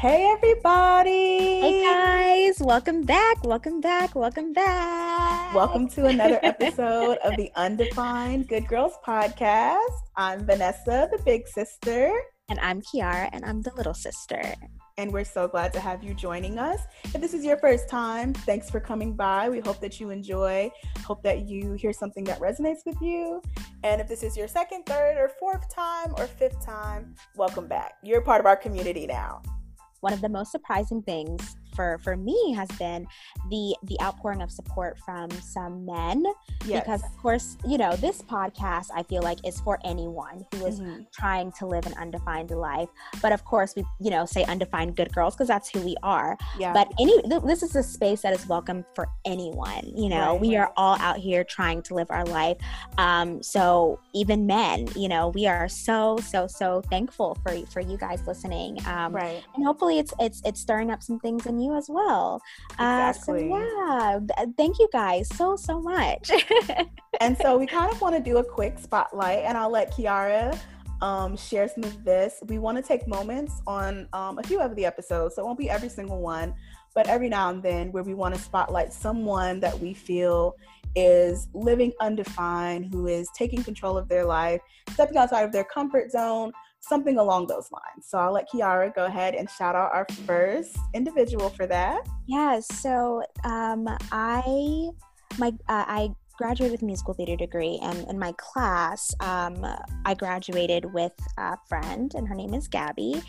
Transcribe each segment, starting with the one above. Hey everybody! Hey guys! Welcome back! Welcome back! Welcome back! Welcome to another episode of the Undefined Good Girls Podcast. I'm Vanessa, the big sister. And I'm Kiara, and I'm the little sister. And we're so glad to have you joining us. If this is your first time, thanks for coming by. We hope that you enjoy. Hope that you hear something that resonates with you. And if this is your second, third, or fourth time, or fifth time, welcome back. You're part of our community now. One of the most surprising things for me has been the outpouring of support from some men. Yes. Because, of course, you know, this podcast, I feel like, is for anyone who is trying to live an undefined life. But, of course, we, you know, say undefined good girls because that's who we are. Yeah. But this is a space that is welcome for anyone. You know, right. We are all out here trying to live our life. So even men, you know, we are so thankful for you guys listening. Right. And hopefully it's stirring up some things in you as well. Exactly. So yeah, thank you guys so much. And so we kind of want to do a quick spotlight, and I'll let Kiara share some of this. We want to take moments on a few of the episodes, so it won't be every single one, but every now and then, where we want to spotlight someone that we feel is living undefined, who is taking control of their life, stepping outside of their comfort zone, something along those lines. So I'll let Kiara go ahead and shout out our first individual for that. Yeah, so I graduated with a musical theater degree, and in my class, I graduated with a friend, and her name is Gabby.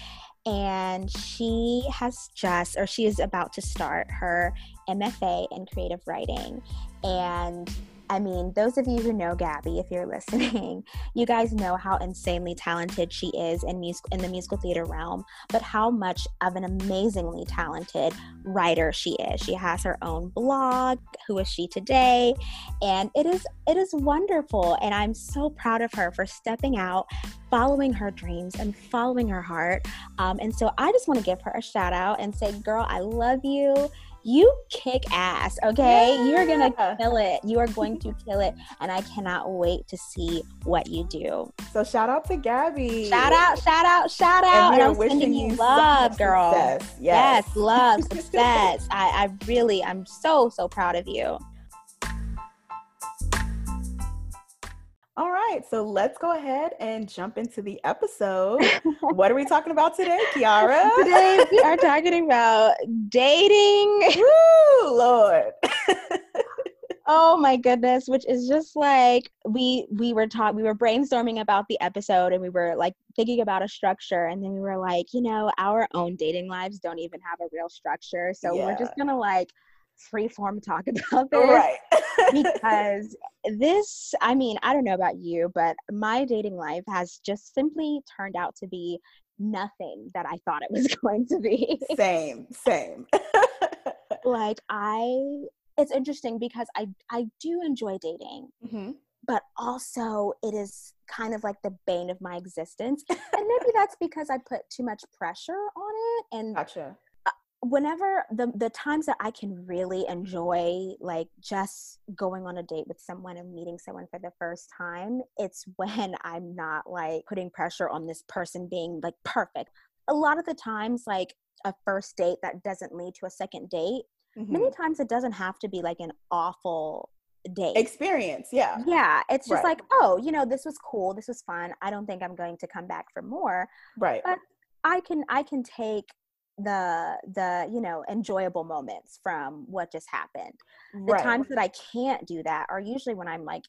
And she is about to start her MFA in creative writing. And I mean, those of you who know Gabby, if you're listening, you guys know how insanely talented she is in the musical theater realm, but how much of an amazingly talented writer she is. She has her own blog, Who Is She Today? And it is wonderful. And I'm so proud of her for stepping out, following her dreams and following her heart. And so I just want to give her a shout out and say, girl, I love you. You kick ass, okay? Yeah. You're going to kill it. You are going to kill it. And I cannot wait to see what you do. So shout out to Gabby. Shout out. And I'm sending you love, girl. Success. Yes, love, success. I'm so proud of you. All right, so let's go ahead and jump into the episode. What are we talking about today, Kiara? Today we are talking about dating. Woo, Lord. Oh my goodness, which is just like we were brainstorming about the episode, and we were like thinking about a structure, and then we were like, you know, our own dating lives don't even have a real structure. So we're just going to like freeform talk about this. Right. Because this, I mean, I don't know about you, but my dating life has just simply turned out to be nothing that I thought it was going to be. Same. Like it's interesting because I do enjoy dating, but also it is kind of like the bane of my existence. And maybe that's because I put too much pressure on it. And gotcha. Whenever the times that I can really enjoy, like just going on a date with someone and meeting someone for the first time, it's when I'm not like putting pressure on this person being like perfect. A lot of the times, like a first date that doesn't lead to a second date, many times it doesn't have to be like an awful date experience. Yeah, it's just like, oh, you know, this was cool, this was fun. I don't think I'm going to come back for more. Right, but I can take the you know, enjoyable moments from what just happened. The times that I can't do that are usually when I'm like,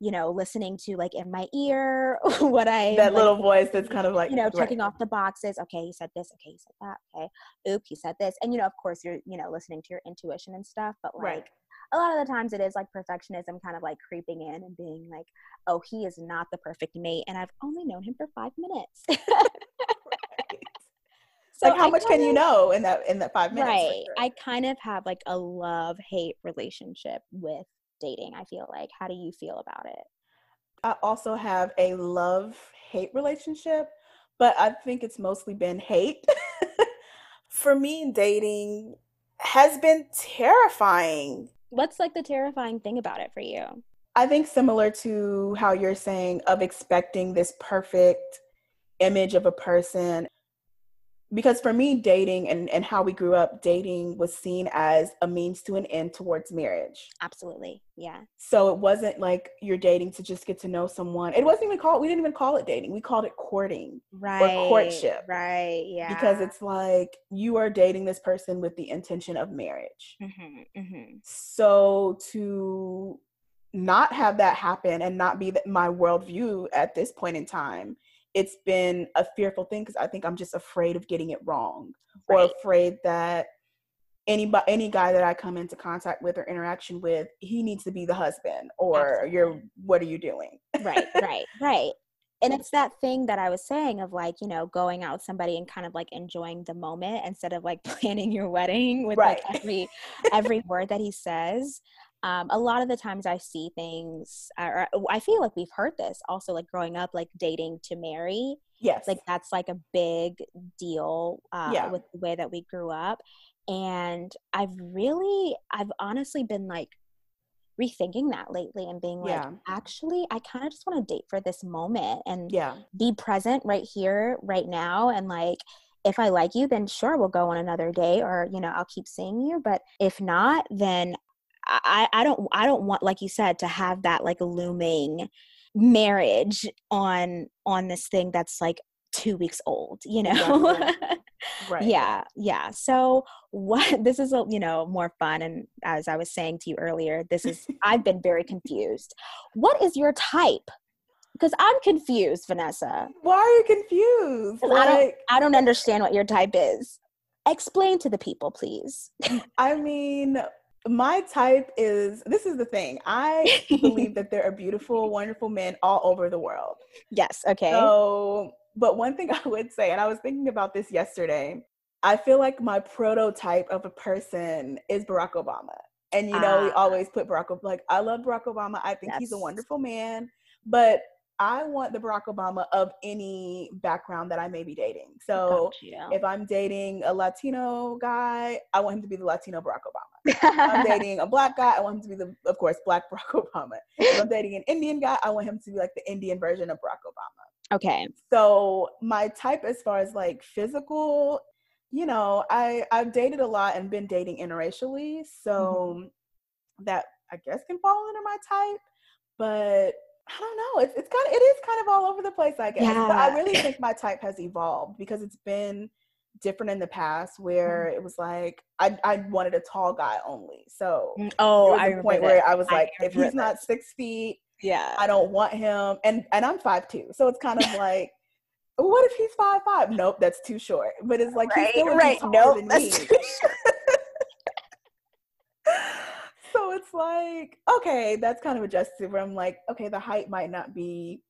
you know, listening to like in my ear that little voice that's kind of like, you know, checking off the boxes. Okay, he said this. Okay, he said that. Okay, oop, he said this. And you know, of course, you're, you know, listening to your intuition and stuff, but like a lot of the times it is like perfectionism kind of like creeping in and being like, oh, he is not the perfect mate, and I've only known him for 5 minutes. So like, how much can you know in that 5 minutes? Right. Sure. I kind of have like a love-hate relationship with dating, I feel like. How do you feel about it? I also have a love-hate relationship, but I think it's mostly been hate. For me, dating has been terrifying. What's like the terrifying thing about it for you? I think similar to how you're saying, of expecting this perfect image of a person. Because for me, dating and how we grew up, dating was seen as a means to an end towards marriage. Absolutely. Yeah. So it wasn't like you're dating to just get to know someone. It wasn't even called, we didn't even call it dating. We called it courting. Right. Or courtship. Right. Yeah. Because it's like you are dating this person with the intention of marriage. Mm-hmm, mm-hmm. So to not have that happen and not be my worldview at this point in time, it's been a fearful thing because I think I'm just afraid of getting it wrong, right, or afraid that any guy that I come into contact with or interaction with, he needs to be the husband or Absolutely. You're, what are you doing? Right, right, right. And it's that thing that I was saying of like, you know, going out with somebody and kind of like enjoying the moment instead of like planning your wedding with right. like every word that he says. A lot of the times I see things, or I feel like we've heard this also, like growing up, like dating to marry. Yes. Like that's like a big deal with the way that we grew up. And I've honestly been like rethinking that lately and being like, actually, I kind of just want to date for this moment and be present right here, right now. And like, if I like you, then sure, we'll go on another day or, you know, I'll keep seeing you. But if not, then I don't want, like you said, to have that like looming marriage on this thing that's like 2 weeks old, you know? Exactly. Right. Yeah. Yeah. So this is, you know, more fun. And as I was saying to you earlier, I've been very confused. What is your type? Because I'm confused, Vanessa. Why are you confused? Like, I don't understand what your type is. Explain to the people, please. I mean, my type is, this is the thing. I believe that there are beautiful, wonderful men all over the world. Yes. Okay. So, but one thing I would say, and I was thinking about this yesterday, I feel like my prototype of a person is Barack Obama. And, you know, we always put Barack Obama, like, I love Barack Obama. I think he's a wonderful man, but I want the Barack Obama of any background that I may be dating. So if I'm dating a Latino guy, I want him to be the Latino Barack Obama. If I'm dating a black guy, I want him to be of course, black Barack Obama. If I'm dating an Indian guy, I want him to be like the Indian version of Barack Obama. Okay. So my type as far as like physical, you know, I've dated a lot and been dating interracially. So that I guess can fall under my type, but I don't know. It is kind of all over the place, I guess. Yeah. But I really think my type has evolved because it's been different in the past where it was like I wanted a tall guy only. So there was a point where I was like, if he's not 6 feet, I don't want him. And I'm 5'2", so it's kind of like, what if he's 5'5"? Nope, that's too short. But it's like he's still taller than me. That's too short. So it's like, okay, that's kind of adjusted where I'm like, okay, the height might not be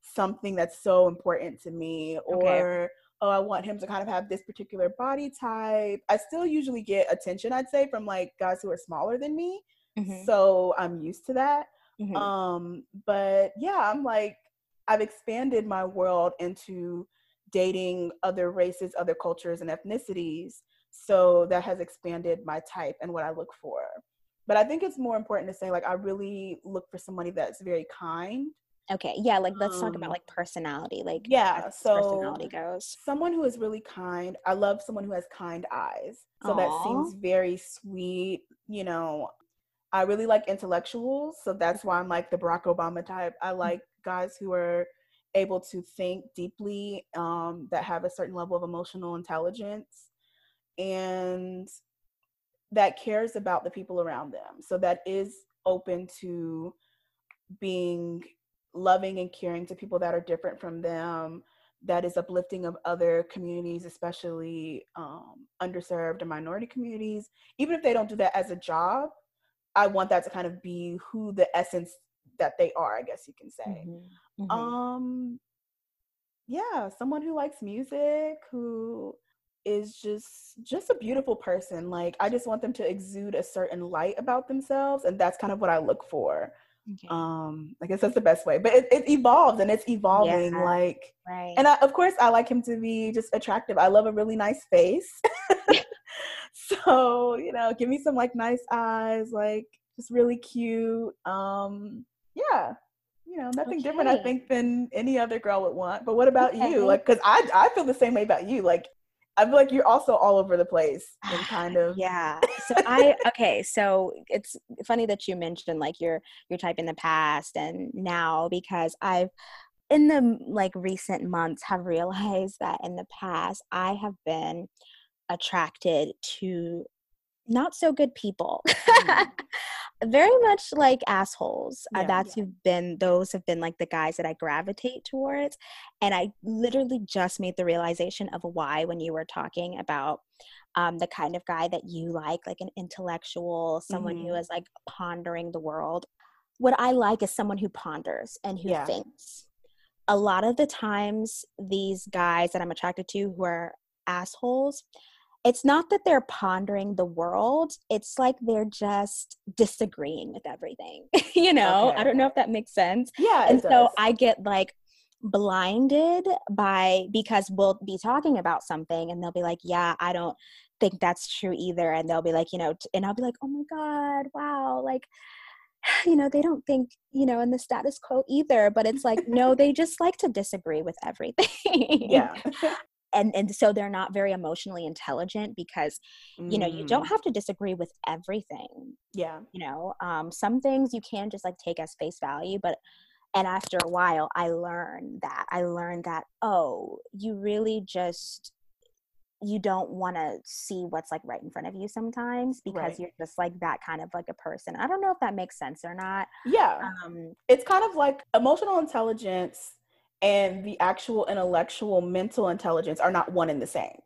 something that's so important to me, or, I want him to kind of have this particular body type. I still usually get attention, I'd say, from like guys who are smaller than me. Mm-hmm. So I'm used to that. Mm-hmm. But yeah, I'm like, I've expanded my world into dating other races, other cultures and ethnicities. So that has expanded my type and what I look for. But I think it's more important to say, like, I really look for somebody that's very kind. Okay. Yeah. Like, let's talk about like personality. Like, so personality goes. Someone who is really kind. I love someone who has kind eyes. So that seems very sweet. You know, I really like intellectuals. So that's why I'm like the Barack Obama type. I like guys who are able to think deeply, that have a certain level of emotional intelligence. And that cares about the people around them. So that is open to being loving and caring to people that are different from them, that is uplifting of other communities, especially underserved and minority communities. Even if they don't do that as a job, I want that to kind of be who the essence that they are, I guess you can say. Mm-hmm. Mm-hmm. Someone who likes music, who is just a beautiful person. Like, I just want them to exude a certain light about themselves, and that's kind of what I look for. Okay. I guess that's the best way, but it evolved and it's evolving. Like, right. And of course I like him to be just attractive. I love a really nice face. So, you know, give me some like nice eyes, like just really cute. You know, nothing different, I think, than any other girl would want. But what about you? Like, because I feel the same way about you. Like, I feel like you're also all over the place and kind of. Yeah. So So it's funny that you mentioned like your type in the past and now, because I've in the like recent months have realized that in the past I have been attracted to not so good people. Very much like assholes. Those have been like the guys that I gravitate towards. And I literally just made the realization of why when you were talking about the kind of guy that you like an intellectual, someone who is like pondering the world. What I like is someone who ponders and who thinks. A lot of the times these guys that I'm attracted to who are assholes, it's not that they're pondering the world. It's like they're just disagreeing with everything, you know? Okay. I don't know if that makes sense. Yeah, and so I get like blinded by, because we'll be talking about something and they'll be like, yeah, I don't think that's true either. And they'll be like, you know, and I'll be like, oh my God, wow. Like, you know, they don't think, you know, in the status quo either, but it's like, no, they just like to disagree with everything. Yeah. And so they're not very emotionally intelligent because, you know, you don't have to disagree with everything. Yeah. You know, some things you can just like take as face value, but after a while I learned that, oh, you really just, you don't want to see what's like right in front of you sometimes because you're just like that kind of like a person. I don't know if that makes sense or not. Yeah. It's kind of like emotional intelligence and the actual intellectual mental intelligence are not one and the same.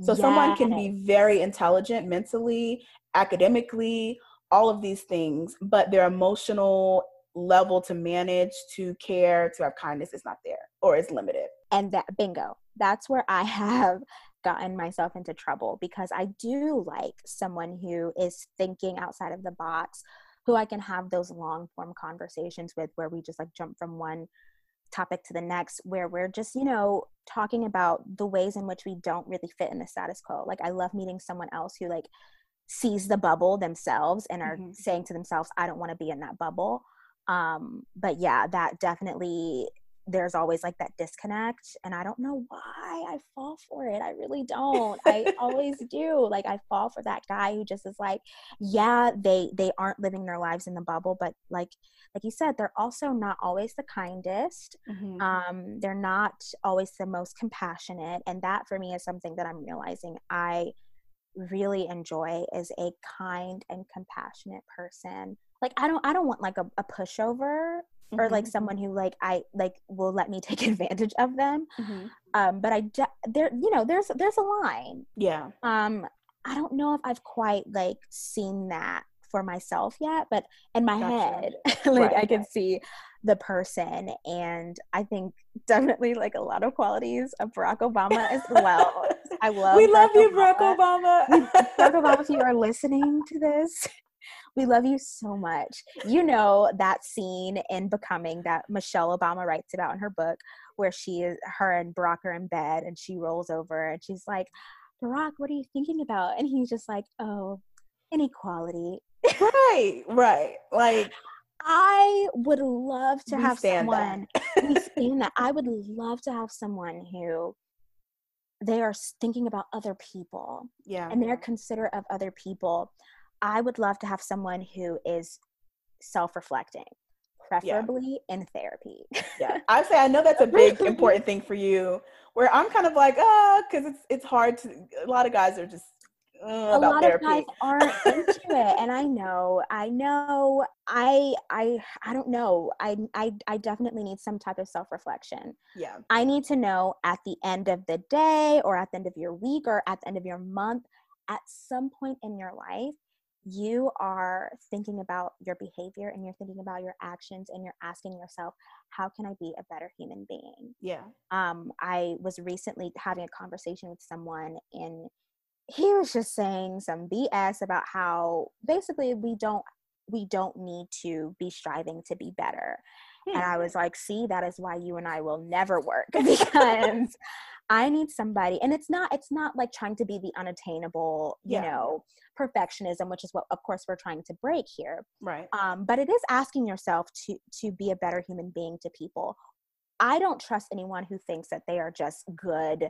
So someone can be very intelligent mentally, academically, all of these things, but their emotional level to manage, to care, to have kindness is not there or is limited. And that, bingo, that's where I have gotten myself into trouble because I do like someone who is thinking outside of the box, who I can have those long form conversations with where we just like jump from one topic to the next, where we're just, you know, talking about the ways in which we don't really fit in the status quo. Like, I love meeting someone else who like sees the bubble themselves and are saying to themselves, I don't want to be in that bubble. But yeah, that definitely, there's always like that disconnect, and I don't know why I fall for it. I really don't. I always do. Like, I fall for that guy who just is like, yeah, they aren't living their lives in the bubble, but like you said, they're also not always the kindest. They're not always the most compassionate. And that for me is something that I'm realizing I really enjoy, is a kind and compassionate person. Like, I don't want like a pushover, or like someone who like I like will let me take advantage of them. But there, you know, there's a line. Yeah. I don't know if I've quite like seen that for myself yet, but in my head, like I can see the person. And I think definitely like a lot of qualities of Barack Obama as well. We love you, Barack Obama. Barack Obama, if you are listening to this, we love you so much. You know that scene in Becoming that Michelle Obama writes about in her book where her and Barack are in bed and she rolls over and she's like, Barack, what are you thinking about? And he's just like, oh, inequality. Right. Like, I would love to have someone. I would love to have someone who they are thinking about other people. Yeah. And they're considerate of other people. I would love to have someone who is self-reflecting, preferably in therapy. Yeah, I say I know that's a big important thing for you. Where I'm kind of like, because it's hard to. A lot of guys are just about therapy. A lot of guys aren't into it, and I know. I don't know. I definitely need some type of self-reflection. Yeah, I need to know at the end of the day, or at the end of your week, or at the end of your month, at some point in your life. You are thinking about your behavior and you're thinking about your actions and you're asking yourself, how can I be a better human being? Yeah. I was recently having a conversation with someone and he was just saying some BS about how basically we don't need to be striving to be better. And I was like, see, that is why you and I will never work, because I need somebody. And it's not like trying to be the unattainable, you know, perfectionism, which is what, of course, we're trying to break here. Right. But it is asking yourself to be a better human being to people. I don't trust anyone who thinks that they are just good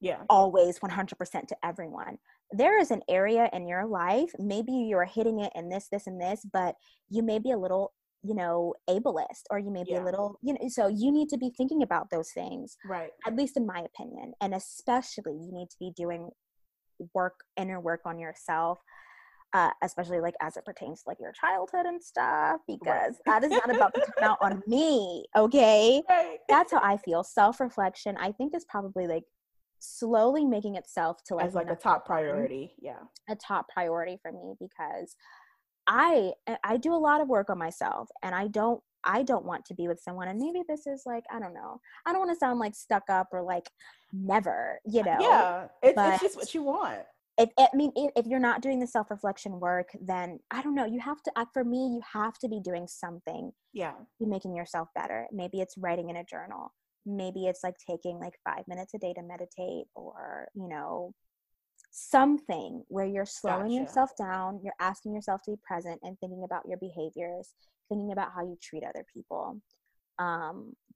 yeah, always 100% to everyone. There is an area in your life, maybe you're hitting it in this, and this, but you may be a little, you know, ableist, or you may be a little, you know, so you need to be thinking about those things, right? At least in my opinion. And especially you need to be doing inner work on yourself, especially like as it pertains to like your childhood and stuff, because that is not about to come out on me. Okay. Right. That's how I feel. Self-reflection, I think, is probably like slowly making itself to like as like a top priority. Yeah. A top priority for me, because I do a lot of work on myself, and I don't want to be with someone, and maybe this is like, I don't know, I don't want to sound like stuck up or like never, you know. Yeah, it's just what you want. If you're not doing the self-reflection work, then I don't know, you have to, for me, you have to be doing something. Yeah. Be making yourself better. Maybe it's writing in a journal. Maybe it's like taking like 5 minutes a day to meditate, or, you know, something where you're slowing yourself down, you're asking yourself to be present and thinking about your behaviors, thinking about how you treat other people.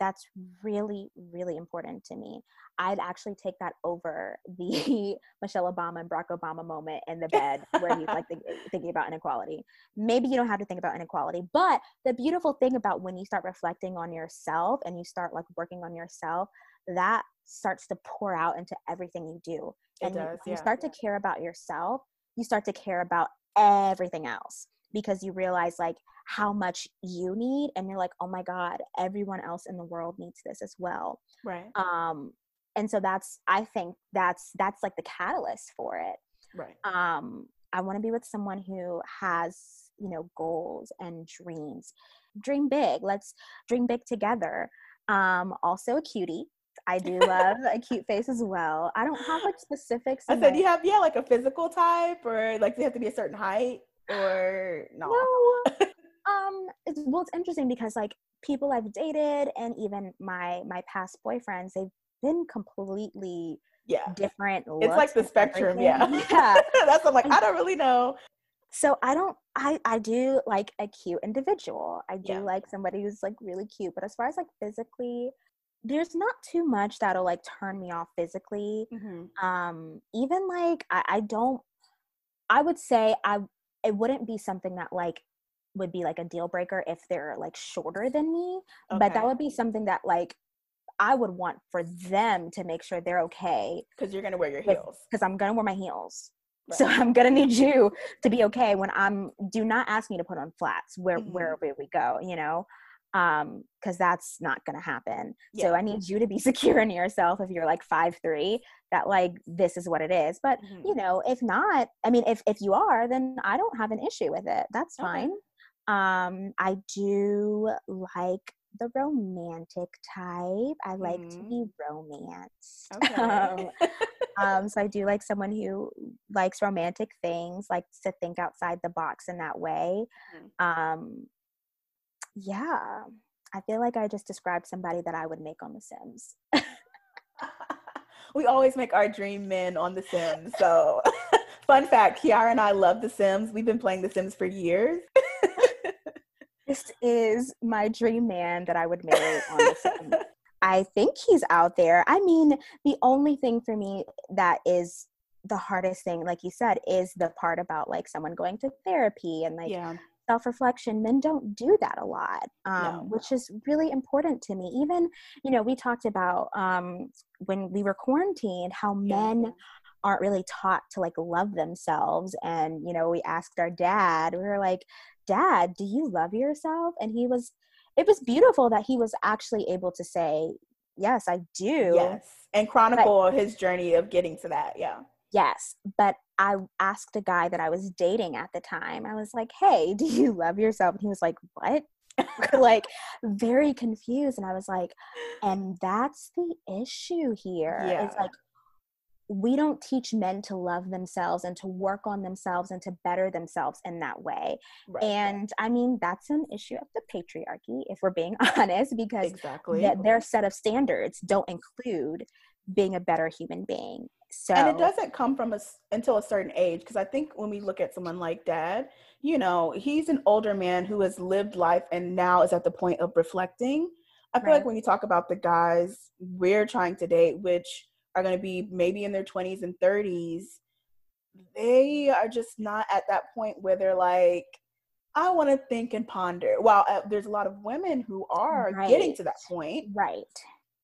That's really, really important to me. I'd actually take that over the Michelle Obama and Barack Obama moment in the bed where he's like thinking about inequality. Maybe you don't have to think about inequality, but the beautiful thing about when you start reflecting on yourself and you start like working on yourself, that starts to pour out into everything you do. And you start to care about yourself, you start to care about everything else, because you realize like how much you need, and you're like, oh my God, everyone else in the world needs this as well. Right. And so I think that's like the catalyst for it. Right. I want to be with someone who has, you know, goals and dreams. Dream big. Let's dream big together. Also a cutie. I do love a cute face as well. I don't have like specifics. I said, do you have like a physical type, or like do you have to be a certain height, or no? It's interesting because like people I've dated and even my past boyfriends, they've been completely different looks. It's like the spectrum, yeah. That's I'm like, I don't really know. So I do like a cute individual. I do like somebody who's like really cute, but as far as like physically, there's not too much that'll like turn me off physically. Mm-hmm. Even like, I would say it wouldn't be something that like would be like a deal breaker if they're like shorter than me, but that would be something that like I would want for them to make sure they're okay. Cause you're going to wear your heels. Cause I'm going to wear my heels. Right. So I'm going to need you to be okay when do not ask me to put on flats wherever we go, you know? Cause that's not going to happen. Yeah. So I need you to be secure in yourself. If you're like 5'3", that like, this is what it is. But you know, if not, I mean, if you are, then I don't have an issue with it. That's fine. I do like the romantic type. I like to be romance. Okay. So I do like someone who likes romantic things, likes to think outside the box in that way. Yeah, I feel like I just described somebody that I would make on The Sims. We always make our dream men on The Sims. So, fun fact, Kiara and I love The Sims. We've been playing The Sims for years. This is my dream man that I would marry on The Sims. I think he's out there. I mean, the only thing for me that is the hardest thing, like you said, is the part about like someone going to therapy and like self-reflection. Men don't do that a lot, which is really important to me. Even, you know, we talked about when we were quarantined, how men aren't really taught to like love themselves. And, you know, we asked our dad, we were like, Dad, do you love yourself? And it was beautiful that he was actually able to say, yes, I do. Yes. And chronicle his journey of getting to that. Yeah. Yes. But I asked a guy that I was dating at the time, I was like, hey, do you love yourself? And he was like, what? Like very confused. And I was like, and that's the issue here. Yeah. It's like, we don't teach men to love themselves and to work on themselves and to better themselves in that way. Right. And I mean, that's an issue of the patriarchy, if we're being honest, because their set of standards don't include being a better human being. So, and it doesn't come from us until a certain age, because I think when we look at someone like Dad, you know, he's an older man who has lived life and now is at the point of reflecting. I feel like when you talk about the guys we're trying to date, which are going to be maybe in their 20s and 30s, they are just not at that point where they're like, I want to think and ponder. Well, there's a lot of women who are getting to that point. Right.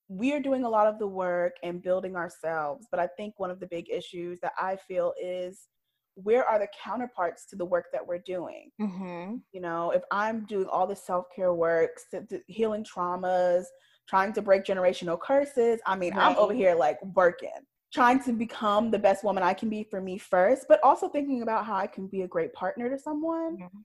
We are doing a lot of the work and building ourselves. But I think one of the big issues that I feel is, where are the counterparts to the work that we're doing? Mm-hmm. You know, if I'm doing all the self-care work, healing traumas, trying to break generational curses, I mean, I'm over here like working, trying to become the best woman I can be for me first, but also thinking about how I can be a great partner to someone. Mm-hmm.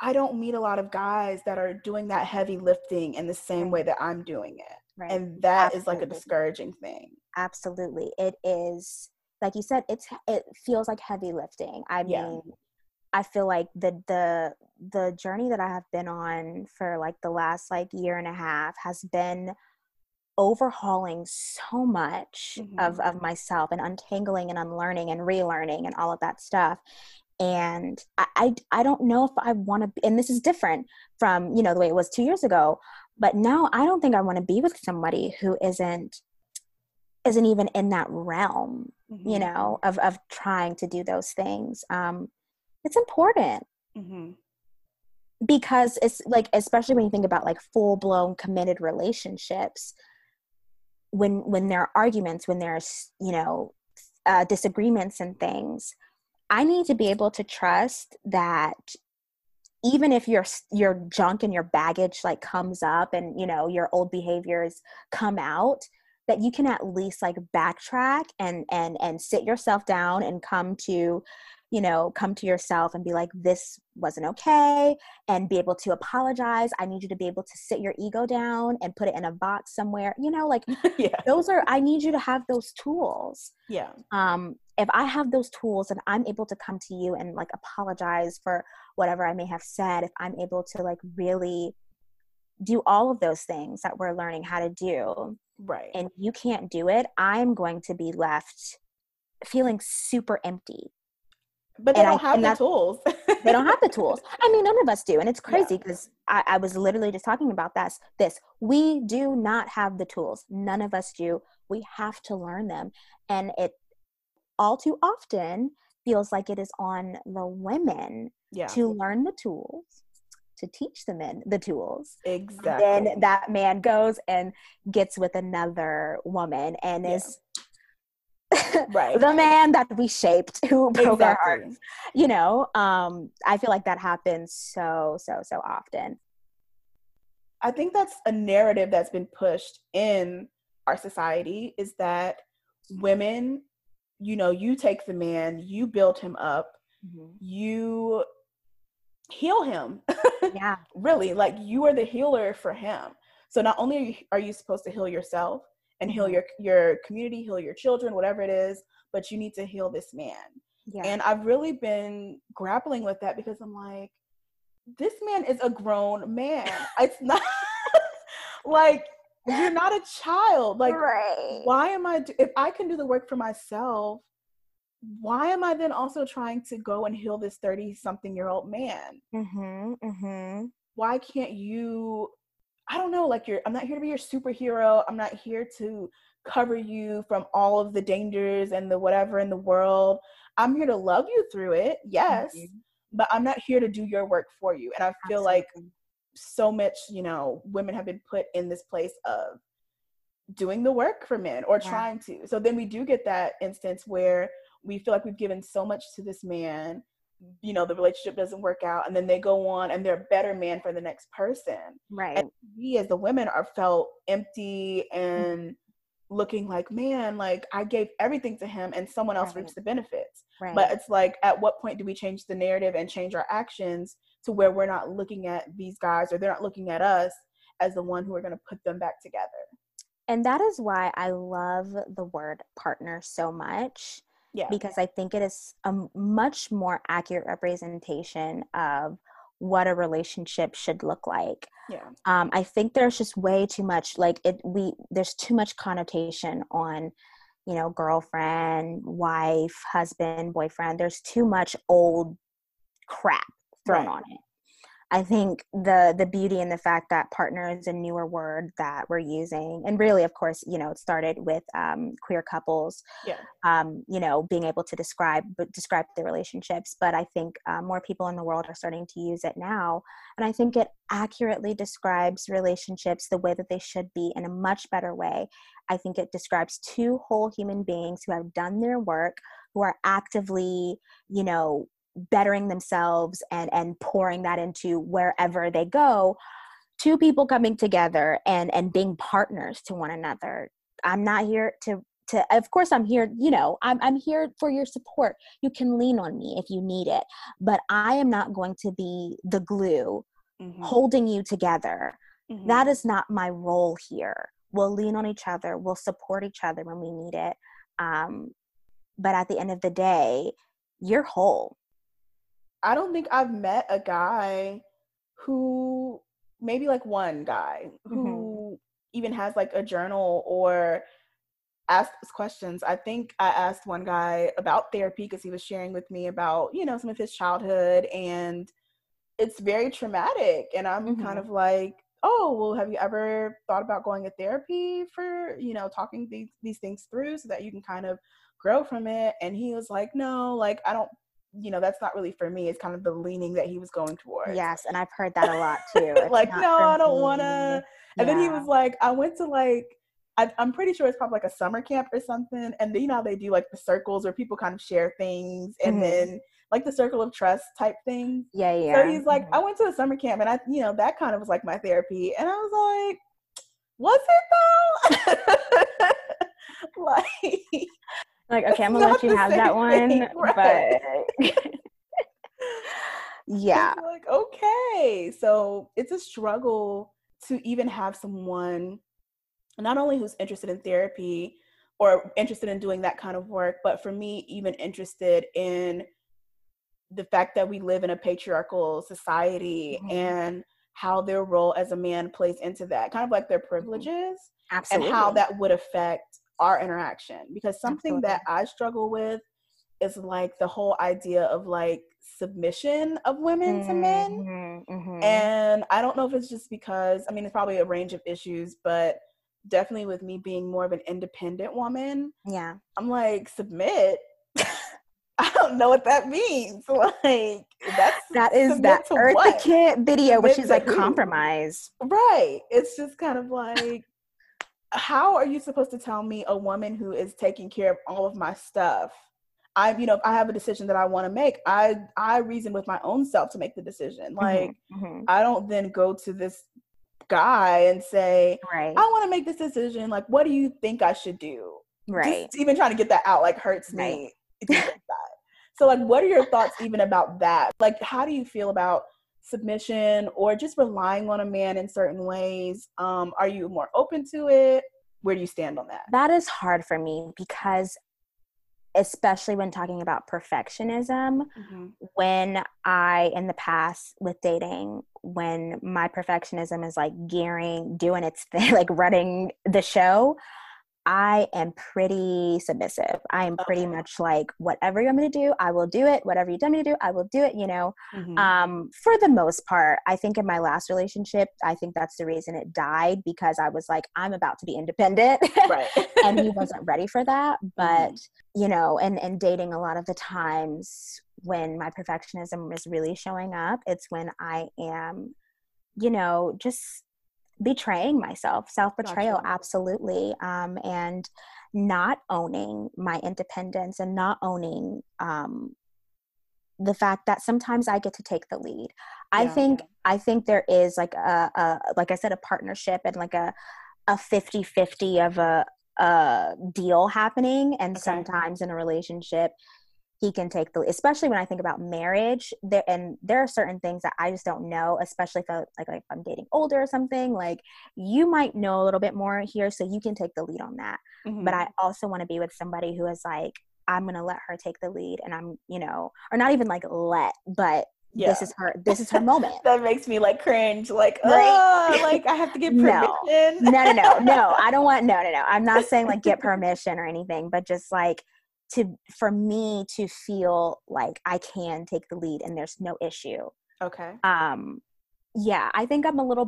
I don't meet a lot of guys that are doing that heavy lifting in the same way that I'm doing it. Right. And that is like a discouraging thing. Absolutely. It is. Like you said, it feels like heavy lifting. I mean, I feel like the journey that I have been on for like the last like year and a half has been overhauling so much of myself and untangling and unlearning and relearning and all of that stuff. And I don't know if I want to be, and this is different from, you know, the way it was 2 years ago, but now I don't think I want to be with somebody who isn't even in that realm, you know, of trying to do those things. It's important because it's like, especially when you think about like full blown committed relationships, when there are arguments, when there's, you know, disagreements and things, I need to be able to trust that even if your junk and your baggage like comes up and, you know, your old behaviors come out, that you can at least like backtrack and sit yourself down and come to yourself and be like, this wasn't okay, and be able to apologize. I need you to be able to sit your ego down and put it in a box somewhere, you know, like I need you to have those tools. Yeah. If I have those tools and I'm able to come to you and like apologize for whatever I may have said, if I'm able to like really do all of those things that we're learning how to do, right, and you can't do it, I'm going to be left feeling super empty. But they don't have the tools. I mean, none of us do. And it's crazy because I was literally just talking about this. We do not have the tools. None of us do. We have to learn them. And it all too often feels like it is on the women to learn the tools, to teach the men the tools. Exactly. And then that man goes and gets with another woman and is the man that we shaped, who broke our hearts. You know, I feel like that happens so often. I think that's a narrative that's been pushed in our society, is that women, you know, you take the man, you build him up, you heal him. Yeah. Really, like you are the healer for him. So not only are you supposed to heal yourself and heal your community, heal your children, whatever it is, but you need to heal this man. Yeah. And I've really been grappling with that because I'm like, this man is a grown man. It's not like, you're not a child. Like, why am I, if I can do the work for myself, why am I then also trying to go and heal this 30-something-year-old man? Why can't you, I don't know, like I'm not here to be your superhero. I'm not here to cover you from all of the dangers and the whatever in the world. I'm here to love you through it, yes, but I'm not here to do your work for you. And I feel like so much, you know, women have been put in this place of doing the work for men, or trying to. So then we do get that instance where we feel like we've given so much to this man, you know, the relationship doesn't work out, and then they go on and they're a better man for the next person. Right. And we as the women are felt empty and looking like, man, like I gave everything to him and someone else reaps the benefits. Right. But it's like, at what point do we change the narrative and change our actions to where we're not looking at these guys, or they're not looking at us as the one who are going to put them back together? And that is why I love the word partner so much. Yeah. Because I think it is a much more accurate representation of what a relationship should look like. Yeah. I think there's just way too much, like there's too much connotation on, you know, girlfriend, wife, husband, boyfriend. There's too much old crap thrown on it. I think the beauty in the fact that partner is a newer word that we're using, and really, of course, you know, it started with queer couples, you know, being able to describe the relationships. But I think more people in the world are starting to use it now. And I think it accurately describes relationships the way that they should be in a much better way. I think it describes two whole human beings who have done their work, who are actively, you know, bettering themselves and pouring that into wherever they go, two people coming together and being partners to one another. I'm not here to of course I'm here, you know, I'm here for your support. You can lean on me if you need it, but I am not going to be the glue holding you together. Mm-hmm. That is not my role here. We'll lean on each other. We'll support each other when we need it. But at the end of the day, you're whole. I don't think I've met a guy who, maybe like one guy who even has like a journal or asks questions. I think I asked one guy about therapy because he was sharing with me about, you know, some of his childhood, and it's very traumatic. And I'm kind of like, oh, well, have you ever thought about going to therapy for, you know, talking these things through so that you can kind of grow from it? And he was like, no, like, I don't, you know, that's not really for me. It's kind of the leaning that he was going towards. Yes, and I've heard that a lot too. Like, no, I don't want to. And then he was like, I went to like, I'm pretty sure it's probably like a summer camp or something. And then, you know, they do like the circles where people kind of share things, and then like the circle of trust type thing. Yeah, yeah. So he's like, I went to a summer camp, and I, you know, that kind of was like my therapy. And I was like, was it though? Like, okay, I'm gonna let you have that one, right. But yeah. Like, okay, so it's a struggle to even have someone not only who's interested in therapy or interested in doing that kind of work, but for me, even interested in the fact that we live in a patriarchal society and how their role as a man plays into that, kind of like their privileges and how that would affect our interaction. Because something that I struggle with is like the whole idea of like submission of women to men. And I don't know if it's just because, I mean, it's probably a range of issues, but definitely with me being more of an independent woman, I'm like, submit? I don't know what that means. Like, that is that Eartha Kitt video, which is like compromise. Right. It's just kind of like, how are you supposed to tell me, a woman who is taking care of all of my stuff? I, you know, if I have a decision that I want to make, I reason with my own self to make the decision. Like, I don't then go to this guy and say, I want to make this decision. Like, what do you think I should do? Right. Just even trying to get that out, like, hurts me. So like, what are your thoughts even about that? Like, how do you feel about submission or just relying on a man in certain ways? Are you more open to it? Where do you stand on that? That is hard for me because, especially when talking about perfectionism, when I, in the past with dating, when my perfectionism is like gearing, doing its thing, like running the show, I am pretty submissive. I am pretty much like, whatever you want me to do, I will do it. Whatever you want me to do, I will do it, you know. For the most part, I think in my last relationship, I think that's the reason it died, because I was like, I'm about to be independent. Right. And he wasn't ready for that. But, you know, and dating, a lot of the times when my perfectionism is really showing up, it's when I am, you know, just betraying myself, self-betrayal, absolutely, and not owning my independence and not owning the fact that sometimes I get to take the lead. I think there is like a like I said, a partnership and like a 50-50 of a deal happening, and sometimes in a relationship he can take the, especially when I think about marriage there, and there are certain things that I just don't know, especially if like if I'm dating older or something, like you might know a little bit more here, so you can take the lead on that. But I also want to be with somebody who is like, I'm going to let her take the lead, and I'm, you know, or not even like let, but this is her moment. That makes me like cringe, like, right? Oh, like I have to get permission. No, I don't want, no. I'm not saying like get permission or anything, but just like, for me to feel like I can take the lead and there's no issue. Okay. yeah, I think I'm a little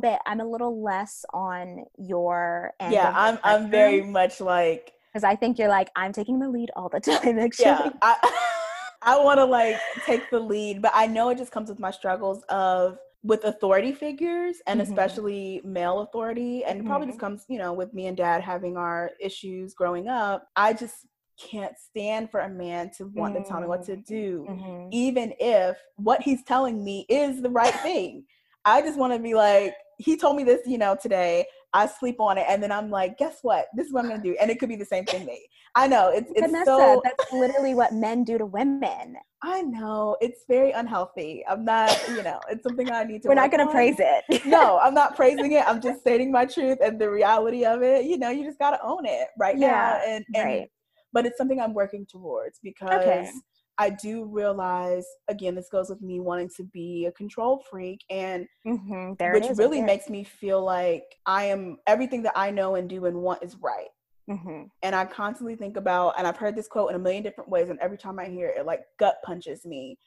less on your end. Yeah, I'm very much like, because I think you're like, I'm taking the lead all the time, actually. Yeah, I want to like take the lead, but I know it just comes with my struggles with authority figures, and mm-hmm. especially male authority, and mm-hmm. probably just comes, you know, with me and dad having our issues growing up. I just can't stand for a man to want mm-hmm. to tell me what to do, mm-hmm. even if what he's telling me is the right thing. I just want to be like, he told me this, you know, today. I sleep on it, and then I'm like, guess what? This is what I'm gonna do, and it could be the same thing. Me, I know it's Vanessa, so that's literally what men do to women. I know, it's very unhealthy. I'm not, you know, it's something I need to. We're not gonna praise it. No, I'm not praising it. I'm just stating my truth and the reality of it. You know, you just gotta own it right now. And right. But it's something I'm working towards, because I do realize, again, this goes with me wanting to be a control freak, and mm-hmm, which really makes me feel like I am, everything that I know and do and want is right. Mm-hmm. And I constantly think about, and I've heard this quote in a million different ways, and every time I hear it, it like gut punches me.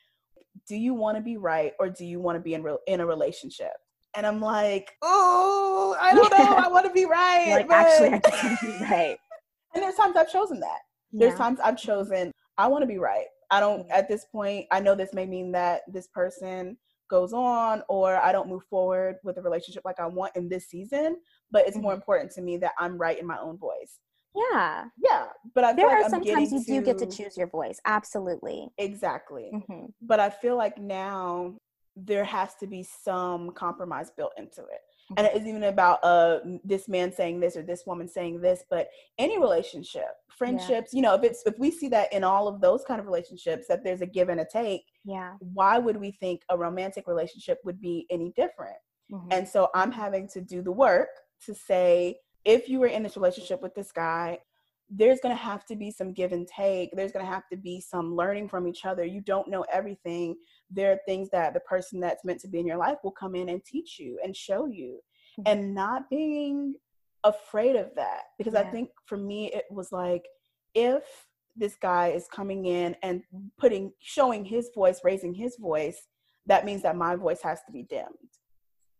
Do you want to be right, or do you want to be in a relationship? And I'm like, oh, I don't know. I want to be right. You're like, but... actually, I just want to be right. And there's times I've chosen that. Yeah. There's times I've chosen, I want to be right. I don't, at this point, I know this may mean that this person goes on, or I don't move forward with a relationship like I want in this season, but it's mm-hmm. more important to me that I'm right in my own voice. Yeah. Yeah. But I feel like sometimes you do get to choose your voice. Absolutely. Exactly. Mm-hmm. But I feel like now there has to be some compromise built into it. Mm-hmm. And it isn't even about this man saying this or this woman saying this, but any relationship, friendships, you know, if we see that in all of those kind of relationships, that there's a give and a take, why would we think a romantic relationship would be any different? Mm-hmm. And so I'm having to do the work to say, if you were in this relationship with this guy, there's going to have to be some give and take. There's going to have to be some learning from each other. You don't know everything. There are things that the person that's meant to be in your life will come in and teach you and show you, mm-hmm. and not being afraid of that. Because I think for me, it was like, if this guy is coming in and showing his voice, raising his voice, that means that my voice has to be dimmed.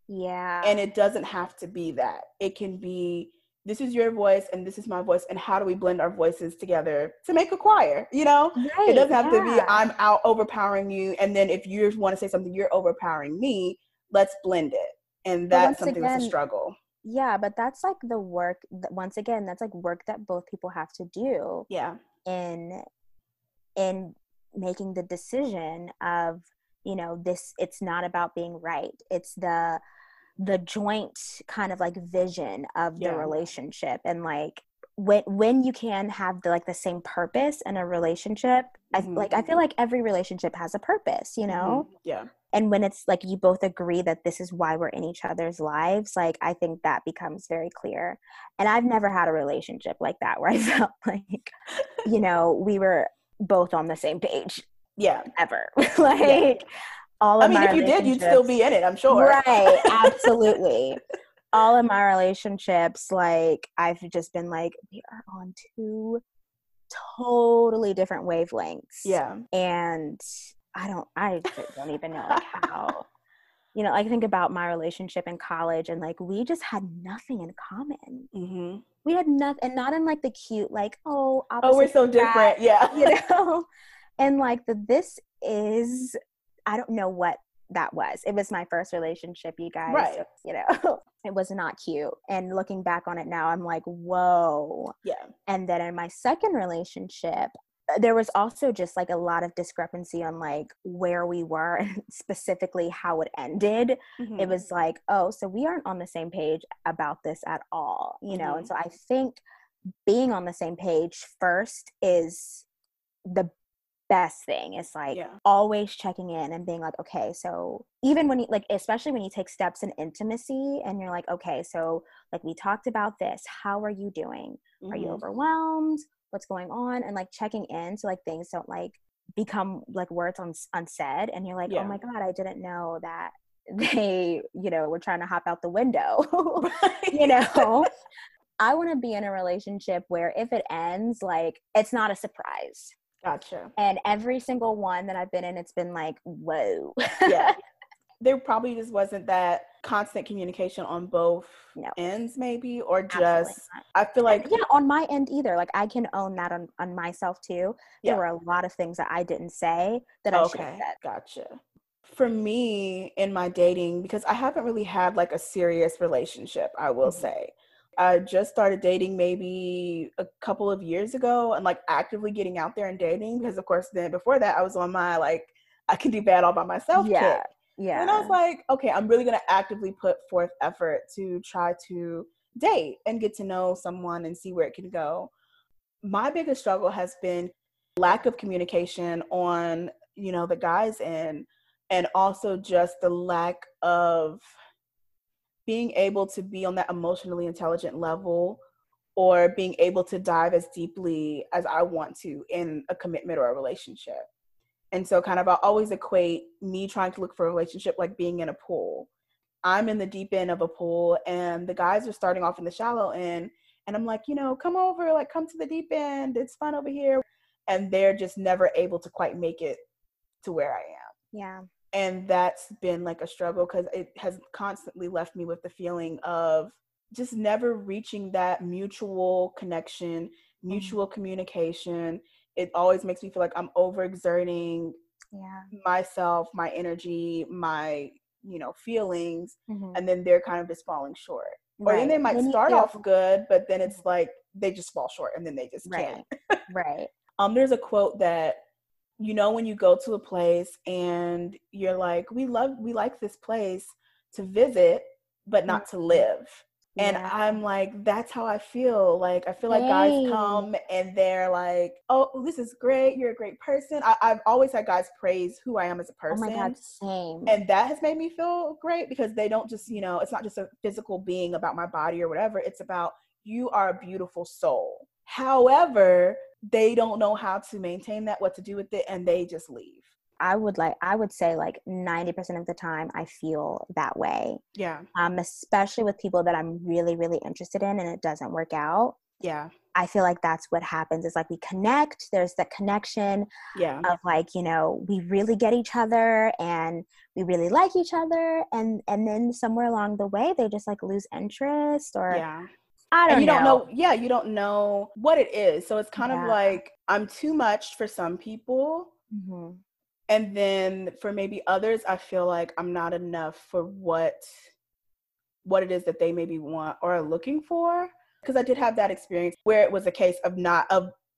Yeah. And it doesn't have to be that. It can be, this is your voice and this is my voice, and how do we blend our voices together to make a choir, you know? Right, it doesn't have to be I'm out overpowering you, and then if you want to say something, you're overpowering me. Let's blend it. And that's something that's a struggle. Yeah, but that's like the work, once again, that's like work that both people have to do. Yeah. In making the decision of, you know, this, it's not about being right. It's the joint kind of like vision of the relationship, and like when you can have the same purpose in a relationship, mm-hmm. I feel like every relationship has a purpose, you know? Mm-hmm. Yeah. And when it's like you both agree that this is why we're in each other's lives, like I think that becomes very clear. And I've never had a relationship like that where I felt like, you know, we were both on the same page. Yeah. Ever. All of, I mean, if you did, you'd still be in it, I'm sure. Right, absolutely. All of my relationships, like, I've just been like, we are on two totally different wavelengths. Yeah. And I don't even know like, how. You know, I think about my relationship in college, and like we just had nothing in common. Mm-hmm. We had nothing, and not in like the cute, like, we're so different. Yeah. You know, and like I don't know what that was. It was my first relationship, you guys. Right. So, you know, it was not cute. And looking back on it now, I'm like, whoa. Yeah. And then in my second relationship, there was also just like a lot of discrepancy on like where we were and specifically how it ended. Mm-hmm. It was like, oh, so we aren't on the same page about this at all, you know? Mm-hmm. And so I think being on the same page first is the best thing. It's like always checking in and being like, okay, so even when you like, especially when you take steps in intimacy and you're like, okay, so like we talked about this, how are you doing? Mm-hmm. Are you overwhelmed? What's going on? And like checking in so like things don't like become like words unsaid and you're like, oh my God, I didn't know that they, you know, were trying to hop out the window. You know? I want to be in a relationship where if it ends, like it's not a surprise. Gotcha. And every single one that I've been in, it's been like, whoa. Yeah. there probably just wasn't that constant communication on both ends, maybe, or just, I feel like. Yeah, on my end either. Like, I can own that on myself too. There were a lot of things that I didn't say that I should have said. Gotcha. For me, in my dating, because I haven't really had like a serious relationship, I will say. I just started dating maybe a couple of years ago and like actively getting out there and dating, because of course then before that I was on my like, I can do bad all by myself kick. Yeah. And I was like, okay, I'm really going to actively put forth effort to try to date and get to know someone and see where it can go. My biggest struggle has been lack of communication on, you know, the guys end, and also just the lack of being able to be on that emotionally intelligent level, or being able to dive as deeply as I want to in a commitment or a relationship. And so kind of, I always equate me trying to look for a relationship like being in a pool. I'm in the deep end of a pool and the guys are starting off in the shallow end. And I'm like, you know, come over, like come to the deep end. It's fun over here. And they're just never able to quite make it to where I am. Yeah. And that's been like a struggle, because it has constantly left me with the feeling of just never reaching that mutual connection, mutual communication. It always makes me feel like I'm overexerting myself, my energy, my, you know, feelings. And then they're kind of just falling short. Right. Or then they might start off good, but then it's like they just fall short and then they just can't. Right. There's a quote that, you know, when you go to a place and you're like, we like this place to visit, but not to live. Yeah. And I'm like, that's how I feel. Like, I feel like guys come and they're like, oh, this is great. You're a great person. I've always had guys praise who I am as a person. Oh my God, same. And that has made me feel great, because they don't just, you know, it's not just a physical being about my body or whatever. It's about, you are a beautiful soul. However, they don't know how to maintain that, what to do with it, and they just leave. I would say like 90% of the time I feel that way. Yeah. Especially with people that I'm really, really interested in and it doesn't work out. Yeah. I feel like that's what happens. It's like we connect. There's that connection of like, you know, we really get each other and we really like each other. And then somewhere along the way, they just like lose interest, or I don't know. Yeah. You don't know what it is. So it's kind of like, I'm too much for some people. Mm-hmm. And then for maybe others, I feel like I'm not enough for what it is that they maybe want or are looking for. Because I did have that experience where it was a case of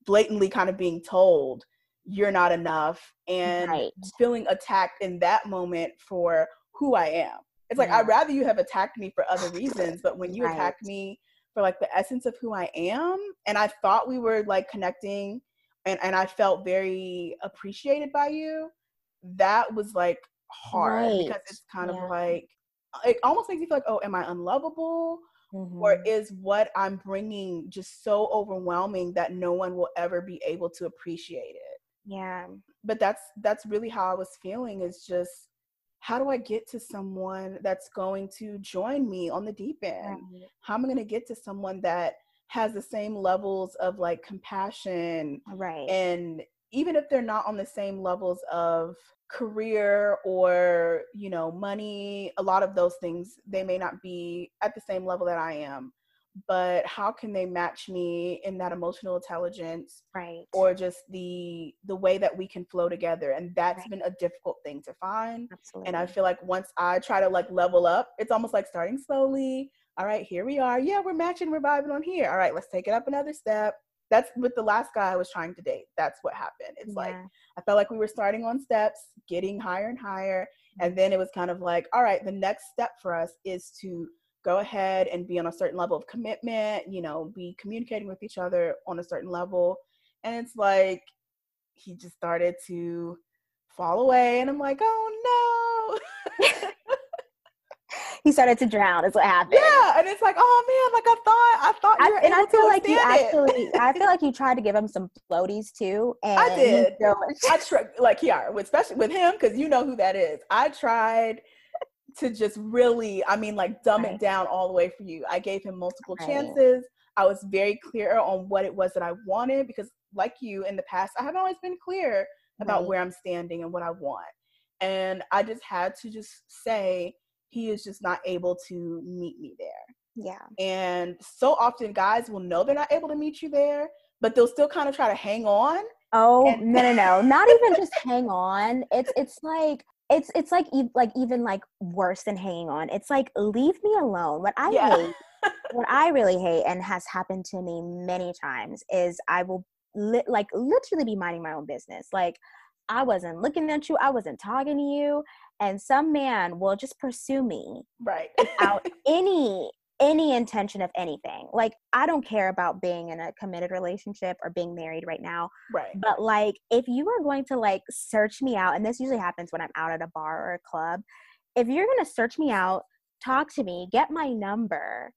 blatantly kind of being told you're not enough, and feeling attacked in that moment for who I am. It's like, I'd rather you have attacked me for other reasons, but when you attack me for like the essence of who I am, and I thought we were like connecting and I felt very appreciated by you, that was like hard, because it's kind of like, it almost makes me feel like, oh, am I unlovable? Mm-hmm. Or is what I'm bringing just so overwhelming that no one will ever be able to appreciate it? Yeah. But that's really how I was feeling, is just, how do I get to someone that's going to join me on the deep end? Right. How am I going to get to someone that has the same levels of like compassion, and even if they're not on the same levels of career or, you know, money, a lot of those things, they may not be at the same level that I am, but how can they match me in that emotional intelligence, or just the way that we can flow together? And that's been a difficult thing to find. Absolutely. And I feel like once I try to like level up, it's almost like starting slowly. All right, here we are. Yeah, we're matching, we're vibing on here. All right, let's take it up another step. That's with the last guy I was trying to date. That's what happened. It's like, I felt like we were starting on steps, getting higher and higher. And then it was kind of like, all right, the next step for us is to go ahead and be on a certain level of commitment, you know, be communicating with each other on a certain level. And it's like, he just started to fall away. And I'm like, oh no. He started to drown is what happened. Yeah, and it's like, oh man, like I thought you were able to withstand it. And I feel like you actually, I feel like you tried to give him some floaties too. And I did. I tried, like Kiara, especially with him, because you know who that is. I tried to just really, I mean, like dumb it down all the way for you. I gave him multiple chances. I was very clear on what it was that I wanted, because like you in the past, I haven't always been clear about where I'm standing and what I want. And I just had to just say, he is just not able to meet me there. Yeah. And so often guys will know they're not able to meet you there, but they'll still kind of try to hang on. Oh, no. Not even just hang on. It's like even worse than hanging on. It's like, leave me alone. What I hate, what I really hate, and has happened to me many times, is I will literally be minding my own business. Like, I wasn't looking at you. I wasn't talking to you. And some man will just pursue me. Right. Without any intention of anything. Like, I don't care about being in a committed relationship or being married right now. Right. But like, if you are going to like search me out, and this usually happens when I'm out at a bar or a club, if you're going to search me out, talk to me, get my number,